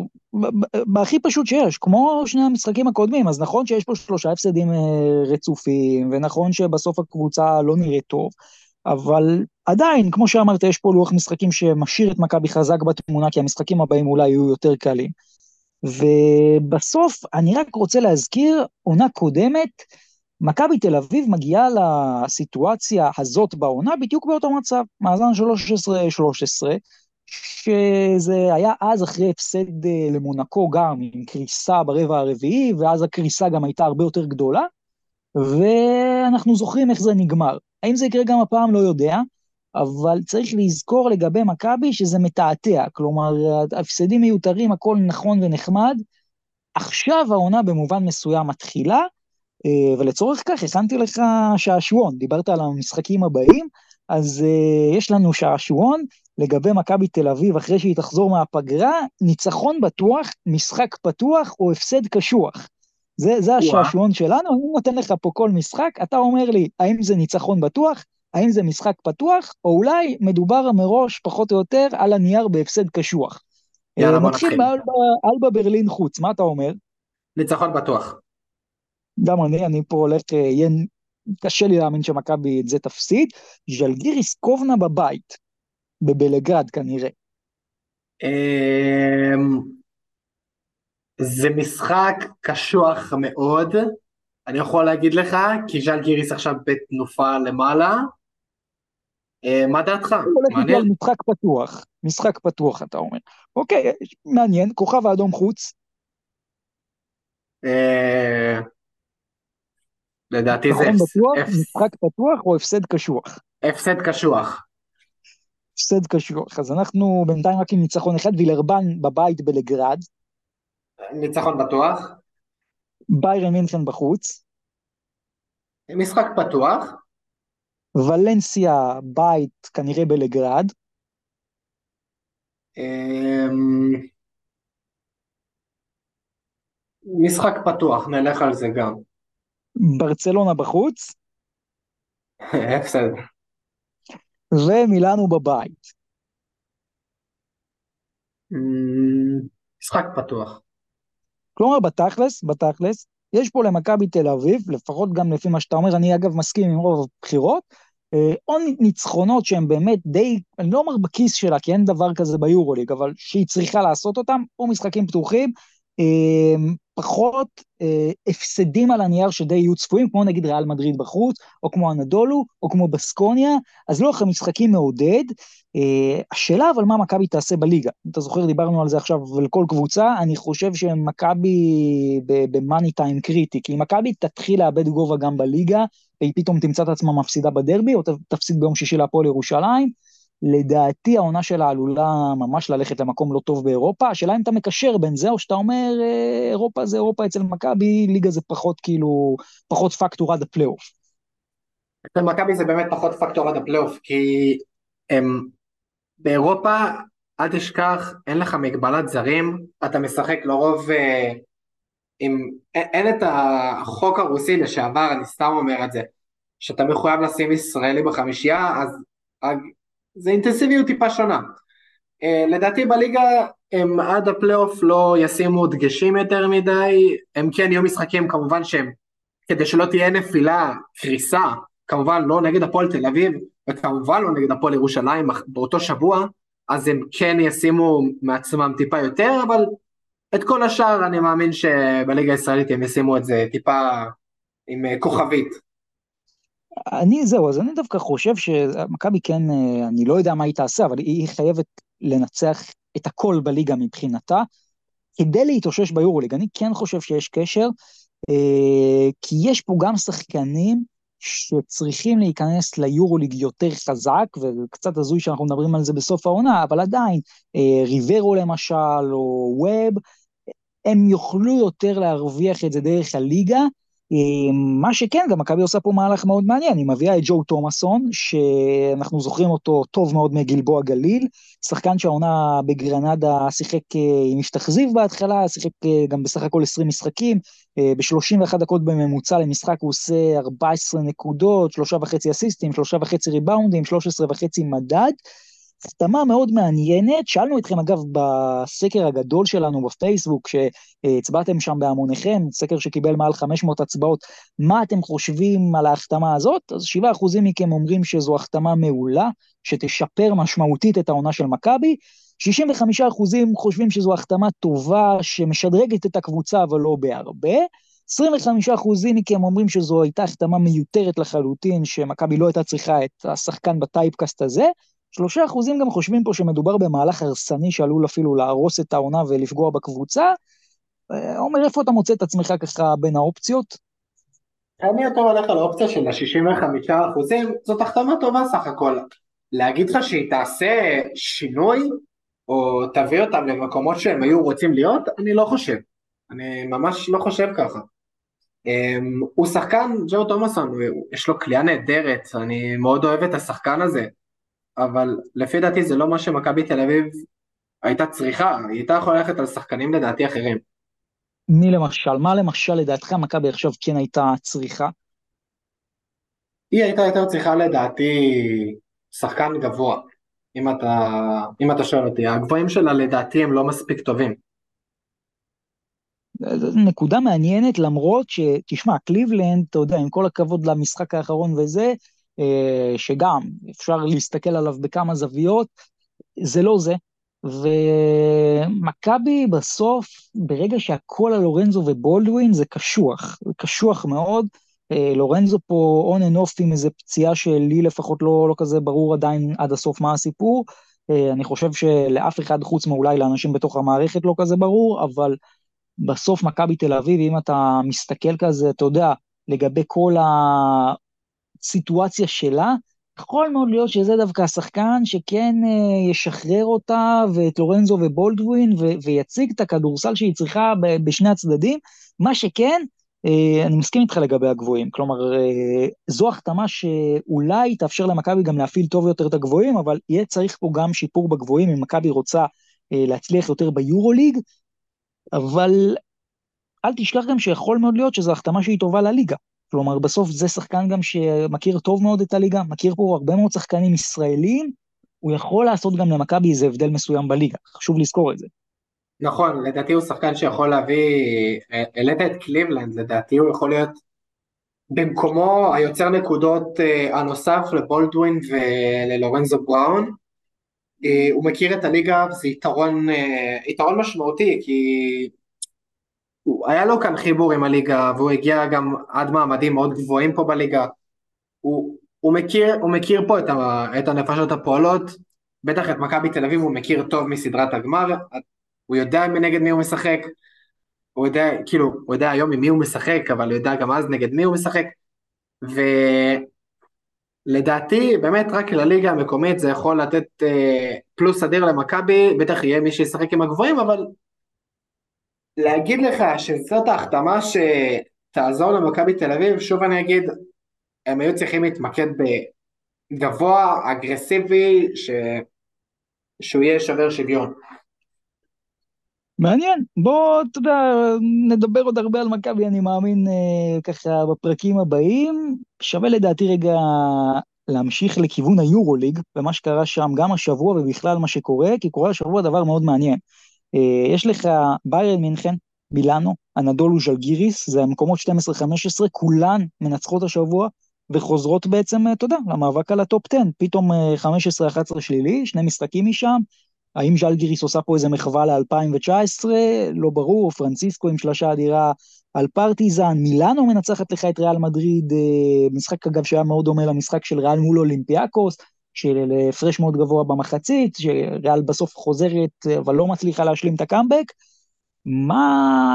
בהכי פשוט שיש, כמו שני המשחקים הקודמים, אז נכון שיש פה 3 הפסדים רצופים, ונכון שבסוף הקבוצה לא נראה טוב, אבל עדיין, כמו שאמרת, יש פה לוח משחקים שמשאיר את מכבי חזק בתמונה, כי המשחקים הבאים אולי יהיו יותר קלים. ובסוף, אני רק רוצה להזכיר, עונה קודמת, מכבי תל אביב מגיעה לסיטואציה הזאת בעונה, בדיוק באותו מצב, מאזן 13-13, שזה היה אז אחרי הפסד למונקו גם עם קריסה ברבע הרביעי, ואז הקריסה גם הייתה הרבה יותר גדולה, ואנחנו זוכרים איך זה נגמר. האם זה יקרה גם הפעם? לא יודע, אבל צריך לזכור לגבי מכבי שזה מתעתע, כלומר, הפסדים מיותרים, הכל נכון ונחמד, עכשיו העונה במובן מסוים מתחילה, ולצורך כך הכנתי לך שעשועון, דיברת על המשחקים הבאים, אז יש לנו שעשועון, לגבי מכבי תל אביב, אחרי שהיא תחזור מהפגרה, ניצחון בטוח, משחק פתוח, או הפסד קשוח. זה השעשועון שלנו, אני נותן לך פה כל משחק, אתה אומר לי, האם זה ניצחון בטוח, האם זה משחק פתוח, או אולי מדובר מראש, פחות או יותר, על הנייר בהפסד קשוח. יאללה, נתחיל באלבה ברלין חוץ, מה אתה אומר? ניצחון בטוח. גם אני פה הולך, קשה לי להאמין שמכבי את זה תפסיד, ז'לגיריס קובנה בבית, בבלגרד כנראה. זה משחק קשוח מאוד, אני יכול להגיד לך, כי ז'לגיריס עכשיו בתנופה למעלה, מה דעתך? משחק פתוח, משחק פתוח אתה אומר. אוקיי, מעניין, כוכב האדום חוץ? לדעתי זה משחק פתוח או הפסד קשוח? הפסד קשוח. הפסד קשוח, אז אנחנו בינתיים רק עם ניצחון אחד, וילרבן בבית בלגרד. ניצחון בטוח. ביירן מינכן בחוץ. משחק פתוח. ולנסיה בית כנראה בלגרד. משחק פתוח, נלך על זה גם. ברצלונה בחוץ. הפסד. ומילאנו בבית. משחק פתוח. כלומר בתכלס, יש פה למכבי תל אביב, לפחות גם לפי מה שאתה אומר, אני אגב מסכים עם רוב הבחירות, או ניצחונות שהם באמת די, אני לא אומר בכיס שלה, כי אין דבר כזה ביורוליג, אבל שהיא צריכה לעשות אותם, או משחקים פתוחים, פחות הפסדים על הנייר שדי יהיו צפויים, כמו נגיד ריאל מדריד בחוץ, או כמו אנדולו, או כמו בסקוניה, אז לוח המשחקים מעודד. השאלה אבל מה מכבי תעשה בליגה? אתה זוכר, דיברנו על זה עכשיו על כל קבוצה, אני חושב שמכבי במאני טיים קריטי, כי אם מכבי תתחיל לאבד גובה גם בליגה, היא פתאום תמצא את עצמה מפסידה בדרבי, או תפסיד ביום שישי להפועל ירושלים, לדעתי העונה שלה עלולה ממש ללכת למקום לא טוב באירופה, השאלה אם אתה מקשר בין זה, או שאתה אומר, אירופה זה אירופה אצל מכבי, ליגה זה פחות כאילו, פחות פקטור עד הפלייאוף. אצל מכבי זה באמת פחות פקטור עד הפלייאוף, כי באירופה, אל תשכח, אין לך מגבלת זרים, אתה משחק לרוב, אין את החוק הרוסי לשעבר, אני סתם אומר את זה, שאתה מחויב לשים ישראלי בחמישייה, אז זה אינטנסיביות טיפה שונה. לדעתי בליגה הם עד הפלייאוף לא ישימו דגשים יותר מדי, הם כן יהיו משחקים כמובן שהם, כדי שלא תהיה נפילה, קריסה, כמובן לא נגד הפועל תל אביב, וכמובן לא נגד הפועל ירושלים באותו שבוע, אז הם כן ישימו מעצמם טיפה יותר, אבל את כל השאר אני מאמין שבליגה הישראלית הם ישימו את זה טיפה עם כוכבית. אז אני דווקא חושב שמכבי כן, אני לא יודע מה היא תעשה, אבל היא חייבת לנצח את הכל בליגה מבחינתה, כדי להתאושש ביורוליג. אני כן חושב שיש קשר, כי יש פה גם שחקנים שצריכים להיכנס ליורוליג יותר חזק, וקצת הזוי שאנחנו מדברים על זה בסוף העונה, אבל עדיין, ריברו למשל, או ווב, הם יוכלו יותר להרוויח את זה דרך הליגה. מה שכן, גם מכבי עושה פה מהלך מאוד מעניין, היא מביאה את ג'ו תומאסון, שאנחנו זוכרים אותו טוב מאוד מגלבוע גליל, שחקן שהעונה בגרנדה שיחק עם משתחזיב בהתחלה, שיחק גם בסך הכל 20 משחקים, ב-31 דקות בממוצע למשחק הוא עושה 14 נקודות, 3.5 אסיסטים, 3.5 ריבאונדים, 13.5 מדד, תמה מאוד מעניינת. שאלנו אתכם אגב בסקר הגדול שלנו בפייסבוק, שהצבעתם שם בהמוניכם, סקר שקיבל מעל 500 הצבעות, מה אתם חושבים על ההחתמה הזאת? אז 7% מכם אומרים שזו החתמה מעולה, שתשפר משמעותית את העונה של מכבי, 65% חושבים שזו החתמה טובה, שמשדרגת את הקבוצה אבל לא בהרבה, 25% מכם אומרים שזו הייתה החתמה מיותרת לחלוטין, שמכבי לא הייתה צריכה את השחקן בטייפקאסט הזה, 3% גם חושבים פה שמדובר במהלך הרסני שעלול אפילו להרוס את העונה ולפגוע בקבוצה. אומר, איפה אתה מוצא את עצמך ככה בין האופציות? אני יותר הולך על האופציה של ה-65%, זאת החתמה טובה סך הכל. להגיד לך שהיא תעשה שינוי, או תביא אותם למקומות שהם היו רוצים להיות, אני לא חושב. אני ממש לא חושב ככה. הוא שחקן, ג'ו תומאסון, יש לו כלייה נהדרת, אני מאוד אוהב את השחקן הזה. אבל לפי דעתי זה לא מה שמכבי תל אביב הייתה צריכה, היא הייתה יכולה ללכת על שחקנים לדעתי אחרים. מי למשל? מה למשל לדעתך מכבי עכשיו כן הייתה צריכה? היא הייתה יותר צריכה לדעתי שחקן גבוה, אם אתה שואל אותי, הגבוהים שלה לדעתי הם לא מספיק טובים. נקודה מעניינת, למרות שתשמע, קליבלנד, אתה יודע, עם כל הכבוד למשחק האחרון וזה, שגם אפשר להסתכל עליו בכמה זוויות, זה לא זה, ומכבי בסוף, ברגע שהכל על לורנזו ובולדווין, זה קשוח, קשוח מאוד. לורנזו פה on and off עם איזה פציעה שלי לפחות לא כזה ברור עדיין עד הסוף מה הסיפור, אני חושב שלאף אחד חוץ מאולי לאנשים בתוך המערכת לא כזה ברור, אבל בסוף מכבי תל אביב, אם אתה מסתכל כזה, אתה יודע, לגבי כל סיטואציה שלה, יכול מאוד להיות שזה דווקא השחקן שכן ישחרר אותה ואת לורנזו ובולדווין ויציג את הכדורסל שהיא צריכה בשני הצדדים. מה שכן, אני מסכים איתך לגבי הגבוהים, כלומר זו החתמה שאולי תאפשר למכבי גם להפעיל טוב יותר את הגבוהים, אבל יהיה צריך פה גם שיפור בגבוהים אם מכבי רוצה להצליח יותר ביורוליג, אבל אל תשכח גם שיכול מאוד להיות שזו החתמה שהיא טובה לליגה, כלומר, בסוף זה שחקן גם שמכיר טוב מאוד את הליגה, מכיר פה הרבה מאוד שחקנים ישראלים, הוא יכול לעשות גם למכבי איזה הבדל מסוים בליגה, חשוב לזכור את זה. נכון, לדעתי הוא שחקן שיכול להביא, העלית את קליבלנד, לדעתי הוא יכול להיות במקומו היוצר נקודות הנוסף לבולדווין וללורנזו בראון, הוא מכיר את הליגה, זה יתרון משמעותי, כי היה לו כאן חיבור עם הליגה, והוא הגיע גם עד מעמדים מאוד גבוהים פה בליגה, הוא מכיר פה את הנפשות הפועלות, בטח את מכבי תל אביב הוא מכיר טוב מסדרת הגמר, הוא יודע נגד מי הוא משחק, הוא יודע היום עם מי הוא משחק, אבל הוא יודע גם אז נגד מי הוא משחק, ולדעתי באמת רק לליגה המקומית זה יכול לתת פלוס אדיר למכבי, בטח יהיה מי שישחק עם הגבוהים, אבל להגיד לך שזאת ההחתמה שתעזור למכבי תל אביב, שוב אני אגיד, הם היו צריכים להתמקד בגבוה, אגרסיבי, שהוא יהיה שובר שוויון. מעניין, בוא נדבר עוד הרבה על מכבי, אני מאמין ככה בפרקים הבאים, שווה לדעתי רגע להמשיך לכיוון היורוליג, ומה שקרה שם גם השבוע ובכלל מה שקורה, כי קורה השבוע דבר מאוד מעניין. יש לך ביירן מינכן, מילאנו, אנדולו ז'לגיריס, זה המקומות 12-15, כולן מנצחות השבוע, וחוזרות בעצם, תודה, למאבק על הטופ 10, פתאום 15-11 שלילי, שני משחקים משם, האם ז'לגיריס עושה פה איזה מחווה ל-2019, לא ברור, פרנסיסקו עם שלושה אדירה על פרטיזן, מילאנו מנצחת לך את ריאל מדריד, משחק אגב שהיה מאוד דומה למשחק של ריאל מול אולימפיאקוס, של הפרש מאוד גבוה במחצית, שריאל בסוף חוזרת, אבל לא מצליחה להשלים את הקאמבק.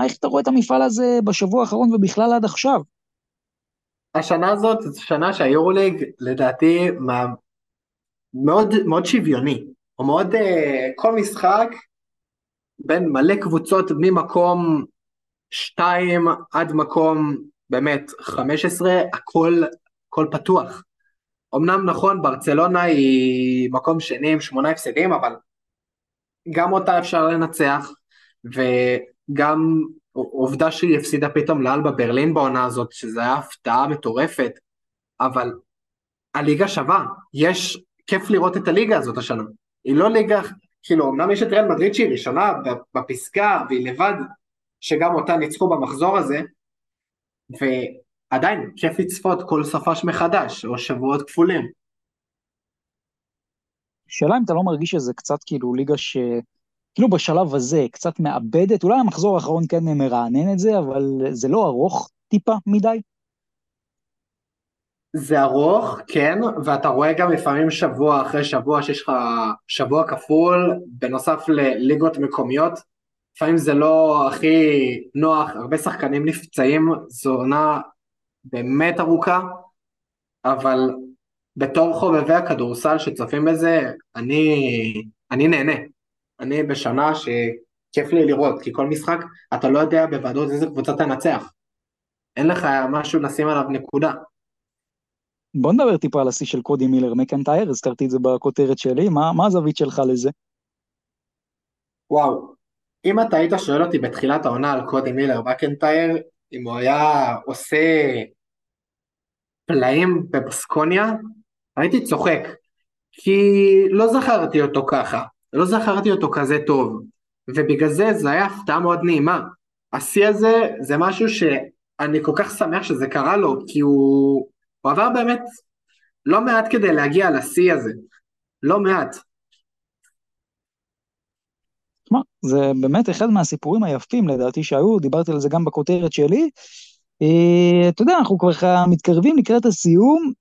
איך אתה רואה את המפעל הזה בשבוע האחרון ובכלל עד עכשיו? השנה הזאת, שנה שהיורוליג לדעתי מאוד, מאוד שוויוני, או מאוד כל משחק בין מלא קבוצות ממקום 2 עד מקום באמת 15, הכל פתוח. אמנם נכון, ברצלונה היא מקום שני עם 8 הפסדים, אבל גם אותה אפשר לנצח, וגם עובדה שהיא הפסידה פתאום לאלבה ברלין בעונה הזאת, שזו היה הפתעה מטורפת, אבל הליגה שווה, יש כיף לראות את הליגה הזאת השנה, היא לא ליגה, כאילו אמנם יש את ריאל מדריד שהיא ראשונה בפסקה, והיא לבד, שגם אותה ניצחו במחזור הזה, ועדיין כיף לצפות כל סופש מחדש, או שבועות כפולים. שאלה אם אתה לא מרגיש שזה קצת כאילו ליגה ש... כאילו בשלב הזה, קצת מאבדת, אולי המחזור האחרון כן מרענן את זה, אבל זה לא ארוך טיפה מדי? זה ארוך, כן, ואתה רואה גם לפעמים שבוע אחרי שבוע, שיש לך שבוע כפול, בנוסף לליגות מקומיות, לפעמים זה לא הכי נוח, הרבה שחקנים נפצעים, זו עונה באמת ארוכה, אבל בתור חובבי הכדורסל שצופים בזה, אני נהנה. אני בשנה שכיף לי לראות, כי כל משחק אתה לא יודע בוודאות איזה קבוצה תנצח. אין לך משהו לשים עליו נקודה. בוא נדבר טיפה על השיא של קודי מילר מקנטייר, הזכרתי את זה בכותרת שלי, מה הזווית שלך לזה? וואו, אם אתה היית שואל אותי בתחילת העונה על קודי מילר מקנטייר, אם הוא היה עושה פלאים בבסקוניה, הייתי צוחק, כי לא זכרתי אותו ככה. לא זכרתי אותו כזה טוב, ובגלל זה זה היה הפתעה מאוד נעימה. השיא הזה זה משהו שאני כל כך שמח שזה קרה לו, כי הוא עבר באמת לא מעט כדי להגיע לשיא הזה, לא מעט. זה באמת אחד מהסיפורים היפים לדעתי שהיו, דיברתי על זה גם בכותרת שלי. אתה יודע, אנחנו כבר מתקרבים לקראת הסיום,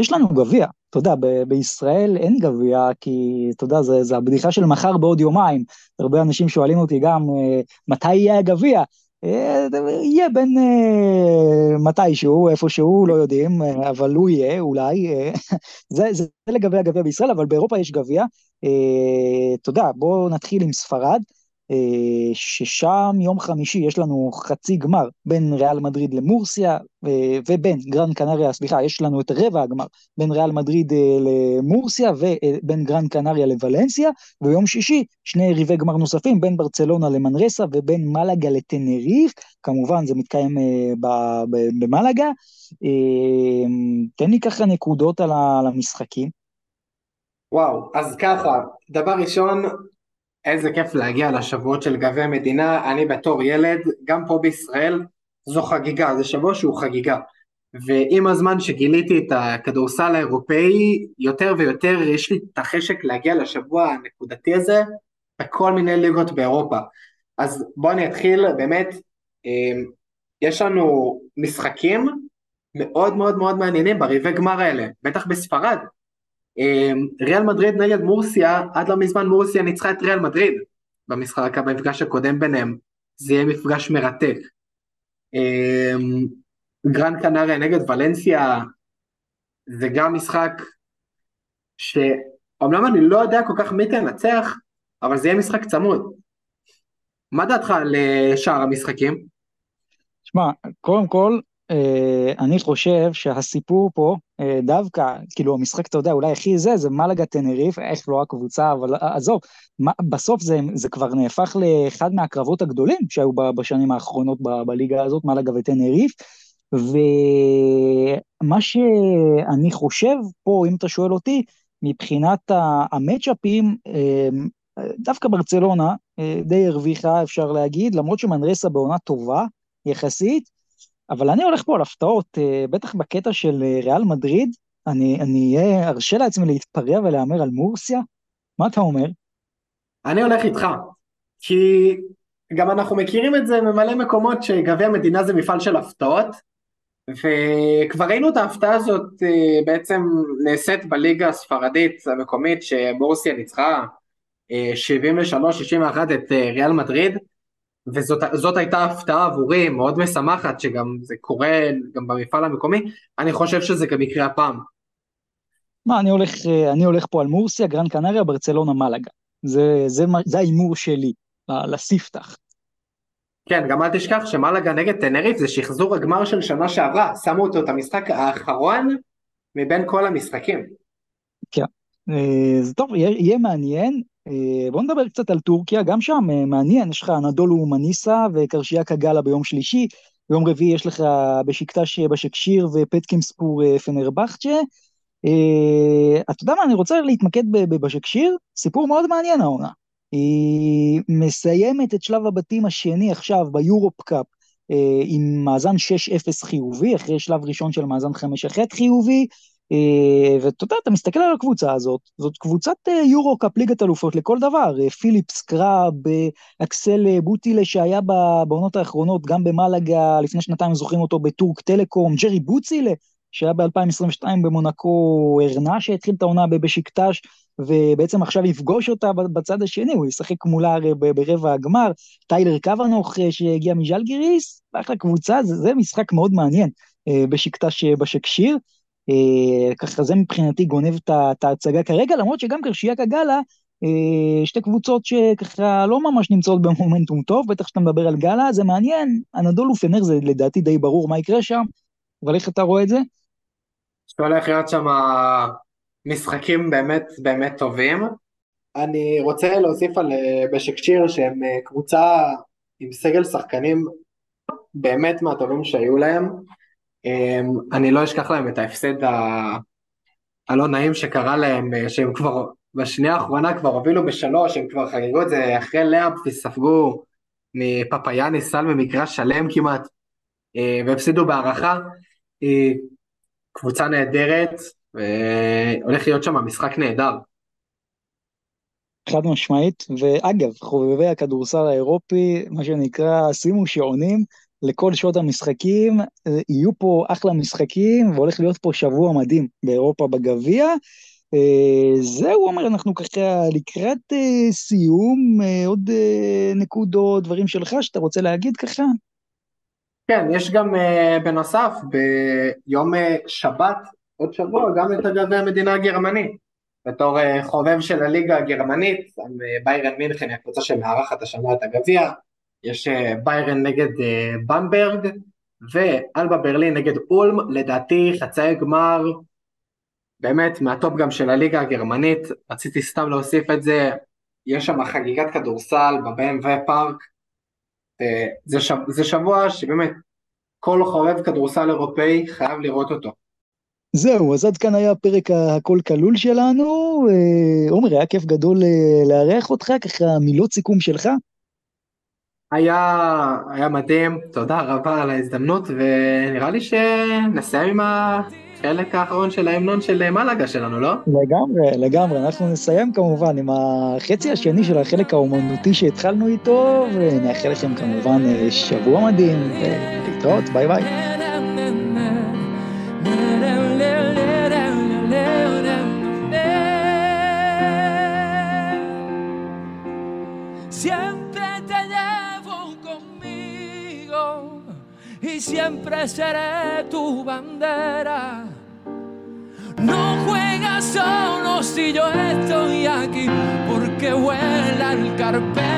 יש לנו גביע. אתה יודע, בישראל אין גביע, כי אתה יודע, זה הבדיחה של מחר בעוד יומיים, הרבה אנשים שואלים אותי גם, מתי יהיה הגביע? יהיה בין מתישהו, איפשהו, לא יודעים, אבל הוא יהיה, אולי, זה לגבי הגביע בישראל, אבל באירופה יש גביע, אתה יודע, בואו נתחיל עם ספרד, ששם יום חמישי יש לנו חצי גמר בין ריאל מדריד למורסיה ובין גרן קנריה, סליחה, יש לנו את רבע הגמר בין ריאל מדריד למורסיה ובין גרן קנריה לוולנסיה, ויום שישי שני ריבי גמר נוספים בין ברצלונה למנרסה ובין מלאגה לטנריף, כמובן זה מתקיים במלאגה. תן לי ככה נקודות על המשחקים. וואו, אז ככה, דבר ראשון, איזה כיף להגיע לשבועות של גבי המדינה, אני בתור ילד, גם פה בישראל, זו חגיגה, זה שבוע שהוא חגיגה, ועם הזמן שגיליתי את הכדורסל האירופאי, יותר ויותר יש לי את החשק להגיע לשבוע הנקודתי הזה, בכל מיני ליגות באירופה. אז בואו נתחיל, באמת, יש לנו משחקים מאוד מאוד מאוד מעניינים ברבעי גמר האלה, בטח בספרד, ריאל מדריד נגד מורסיה, עד לא מזמן מורסיה ניצחה את ריאל מדריד במשחק, במפגש הקודם ביניהם, זה יהיה מפגש מרתק. גרן קנריה נגד ולנסיה, זה גם משחק שאומנם אני לא יודע כל כך מי תנצח, אבל זה יהיה משחק צמוד. מה דעתך לשאר המשחקים? שמע, קודם כל אני חושב שהסיפור פה דווקא, כאילו המשחק אתה יודע אולי הכי זה מלאגה טנריף, איך לא הקבוצה, אבל עזוב, בסוף זה כבר נהפך לאחד מהקרבות הגדולים שהיו בשנים האחרונות בליגה הזאת, מלאגה וטנריף, ומה שאני חושב פה, אם אתה שואל אותי, מבחינת המאץ'אפים, דווקא ברצלונה די הרוויחה אפשר להגיד, למרות שמנרסה בעונה טובה יחסית, אבל אני הולך פה על הפתעות, בטח בקטע של ריאל מדריד, אני ארשה לעצמי להתפרע ולאמר על מורסיה, מה אתה אומר? אני הולך איתך, כי גם אנחנו מכירים את זה ממלא מקומות שגבי המדינה זה מפעל של הפתעות, וכבר ראינו את ההפתעה הזאת בעצם נעשית בליגה הספרדית המקומית, שבורסיה ניצחה 73-61 את ריאל מדריד, וזאת הייתה הפתעה עבורי מאוד משמחת, שגם זה קורה גם במפעל המקומי. אני חושב שזה גם יקרה הפעם. מה, אני הולך פה על מורסיה, גרן קנריה, ברצלונה, מלאגה. זה האימור שלי, לספתח. כן, גם אל תשכח שמלאגה נגד תנריף זה שחזור הגמר של שנה שעברה, שמו אותו את המשחק האחרון מבין כל המשחקים. כן, זה טוב, יהיה מעניין. בואו נדבר קצת על טורקיה, גם שם מעניין, יש לך אנדולו מניסה וקרשייה קגלה ביום שלישי, ביום רביעי יש לך בשקטש בשקשיר ופטקימספור פנרבחצ'ה. אתה יודע מה, אני רוצה להתמקד בבשקשיר, סיפור מאוד מעניין העונה, היא מסיימת את שלב הבתים השני עכשיו ביורופ קאפ, עם מאזן 6-0 חיובי, אחרי שלב ראשון של מאזן 5-1 חיובי, ואתה יודע, אתה מסתכל על הקבוצה הזאת, זאת קבוצת יורו קאפ ליגת אלופות לכל דבר, פיליפס קראב, אקסל בוטילה שהיה בעונות האחרונות, גם במלאגה, לפני שנתיים זוכרים אותו בטורק טלקום, ג'רי בוצילה, שהיה ב-2022 במונקו, הרנה שהתחיל את העונה בבשיקטש, ובעצם עכשיו יפגוש אותה בצד השני, הוא ישחק מולה ברבע הגמר, טיילר קוונוך שהגיע מז'לגיריס, ואחלה קבוצה, זה משחק מאוד מעניין, בשיקטש בשקשיר, ככה זה מבחינתי גונב את ההצגה כרגע, למרות שגם קרשייה קגלה, שתי קבוצות שככה לא ממש נמצאות במומנטום טוב, בטח שאתה מדבר על גלה, זה מעניין, אנדולו פנר זה לדעתי די ברור מה יקרה שם, אבל איך אתה רואה את זה? שהולך להיות שם משחקים באמת באמת טובים. אני רוצה להוסיף על בשקשיר שהם קבוצה עם סגל שחקנים באמת מהטובים שהיו להם, אני לא אשכח להם את ההפסד הלא נעים שקרה להם, שהם כבר בשנייה האחרונה כבר הובילו ב3, הם כבר חגגו את זה אחרי לאב, וספגו מפפאיאני סל ממקרה שלם כמעט, והפסידו בהערכה. קבוצה נהדרת, והולך להיות שם משחק נהדר. חד משמעית, ואגב, חובבי הכדורסל האירופי, מה שנקרא, שימו שעונים, לכל שעות המשחקים, יהיו פה אחלה משחקים, והולך להיות פה שבוע מדהים באירופה בגביע. זהו, אומר, אנחנו ככה לקראת סיום, עוד נקודות, דברים שלך שאתה רוצה להגיד ככה? כן, יש גם בנוסף, ביום שבת, עוד שבוע, גם את הגביע המדינה הגרמני, בתור חובב של הליגה הגרמנית, ביירן מינכן, הקבוצה שמארחת השנה את הגביע, יש ביירן נגד במברג, ואלבה ברלין נגד אולם, לדעתי חצאי גמר, באמת מהטופ גם של הליגה הגרמנית, רציתי סתם להוסיף את זה, יש שם חגיגת כדורסל ב-BMW פארק, זה שבוע שבאמת כל חובב כדורסל אירופאי חייב לראות אותו. זהו, אז עד כאן היה הפרק הכל כלול שלנו, עומר, היה כיף גדול לארח אותך, ככה מילות סיכום שלך. היה מדהים, תודה רבה על ההזדמנות, ונראה לי שנסיים עם החלק האחרון של ההמנון של מלאגה שלנו, לא? לגמרי, אנחנו נסיים כמובן עם החצי השני של החלק האומנותי שהתחלנו איתו, ונאחל לכם כמובן שבוע מדהים, ולהתראות, ביי ביי. Y siempre seré tu bandera. No juegas solo si yo estoy aquí, porque vuela el carpeta.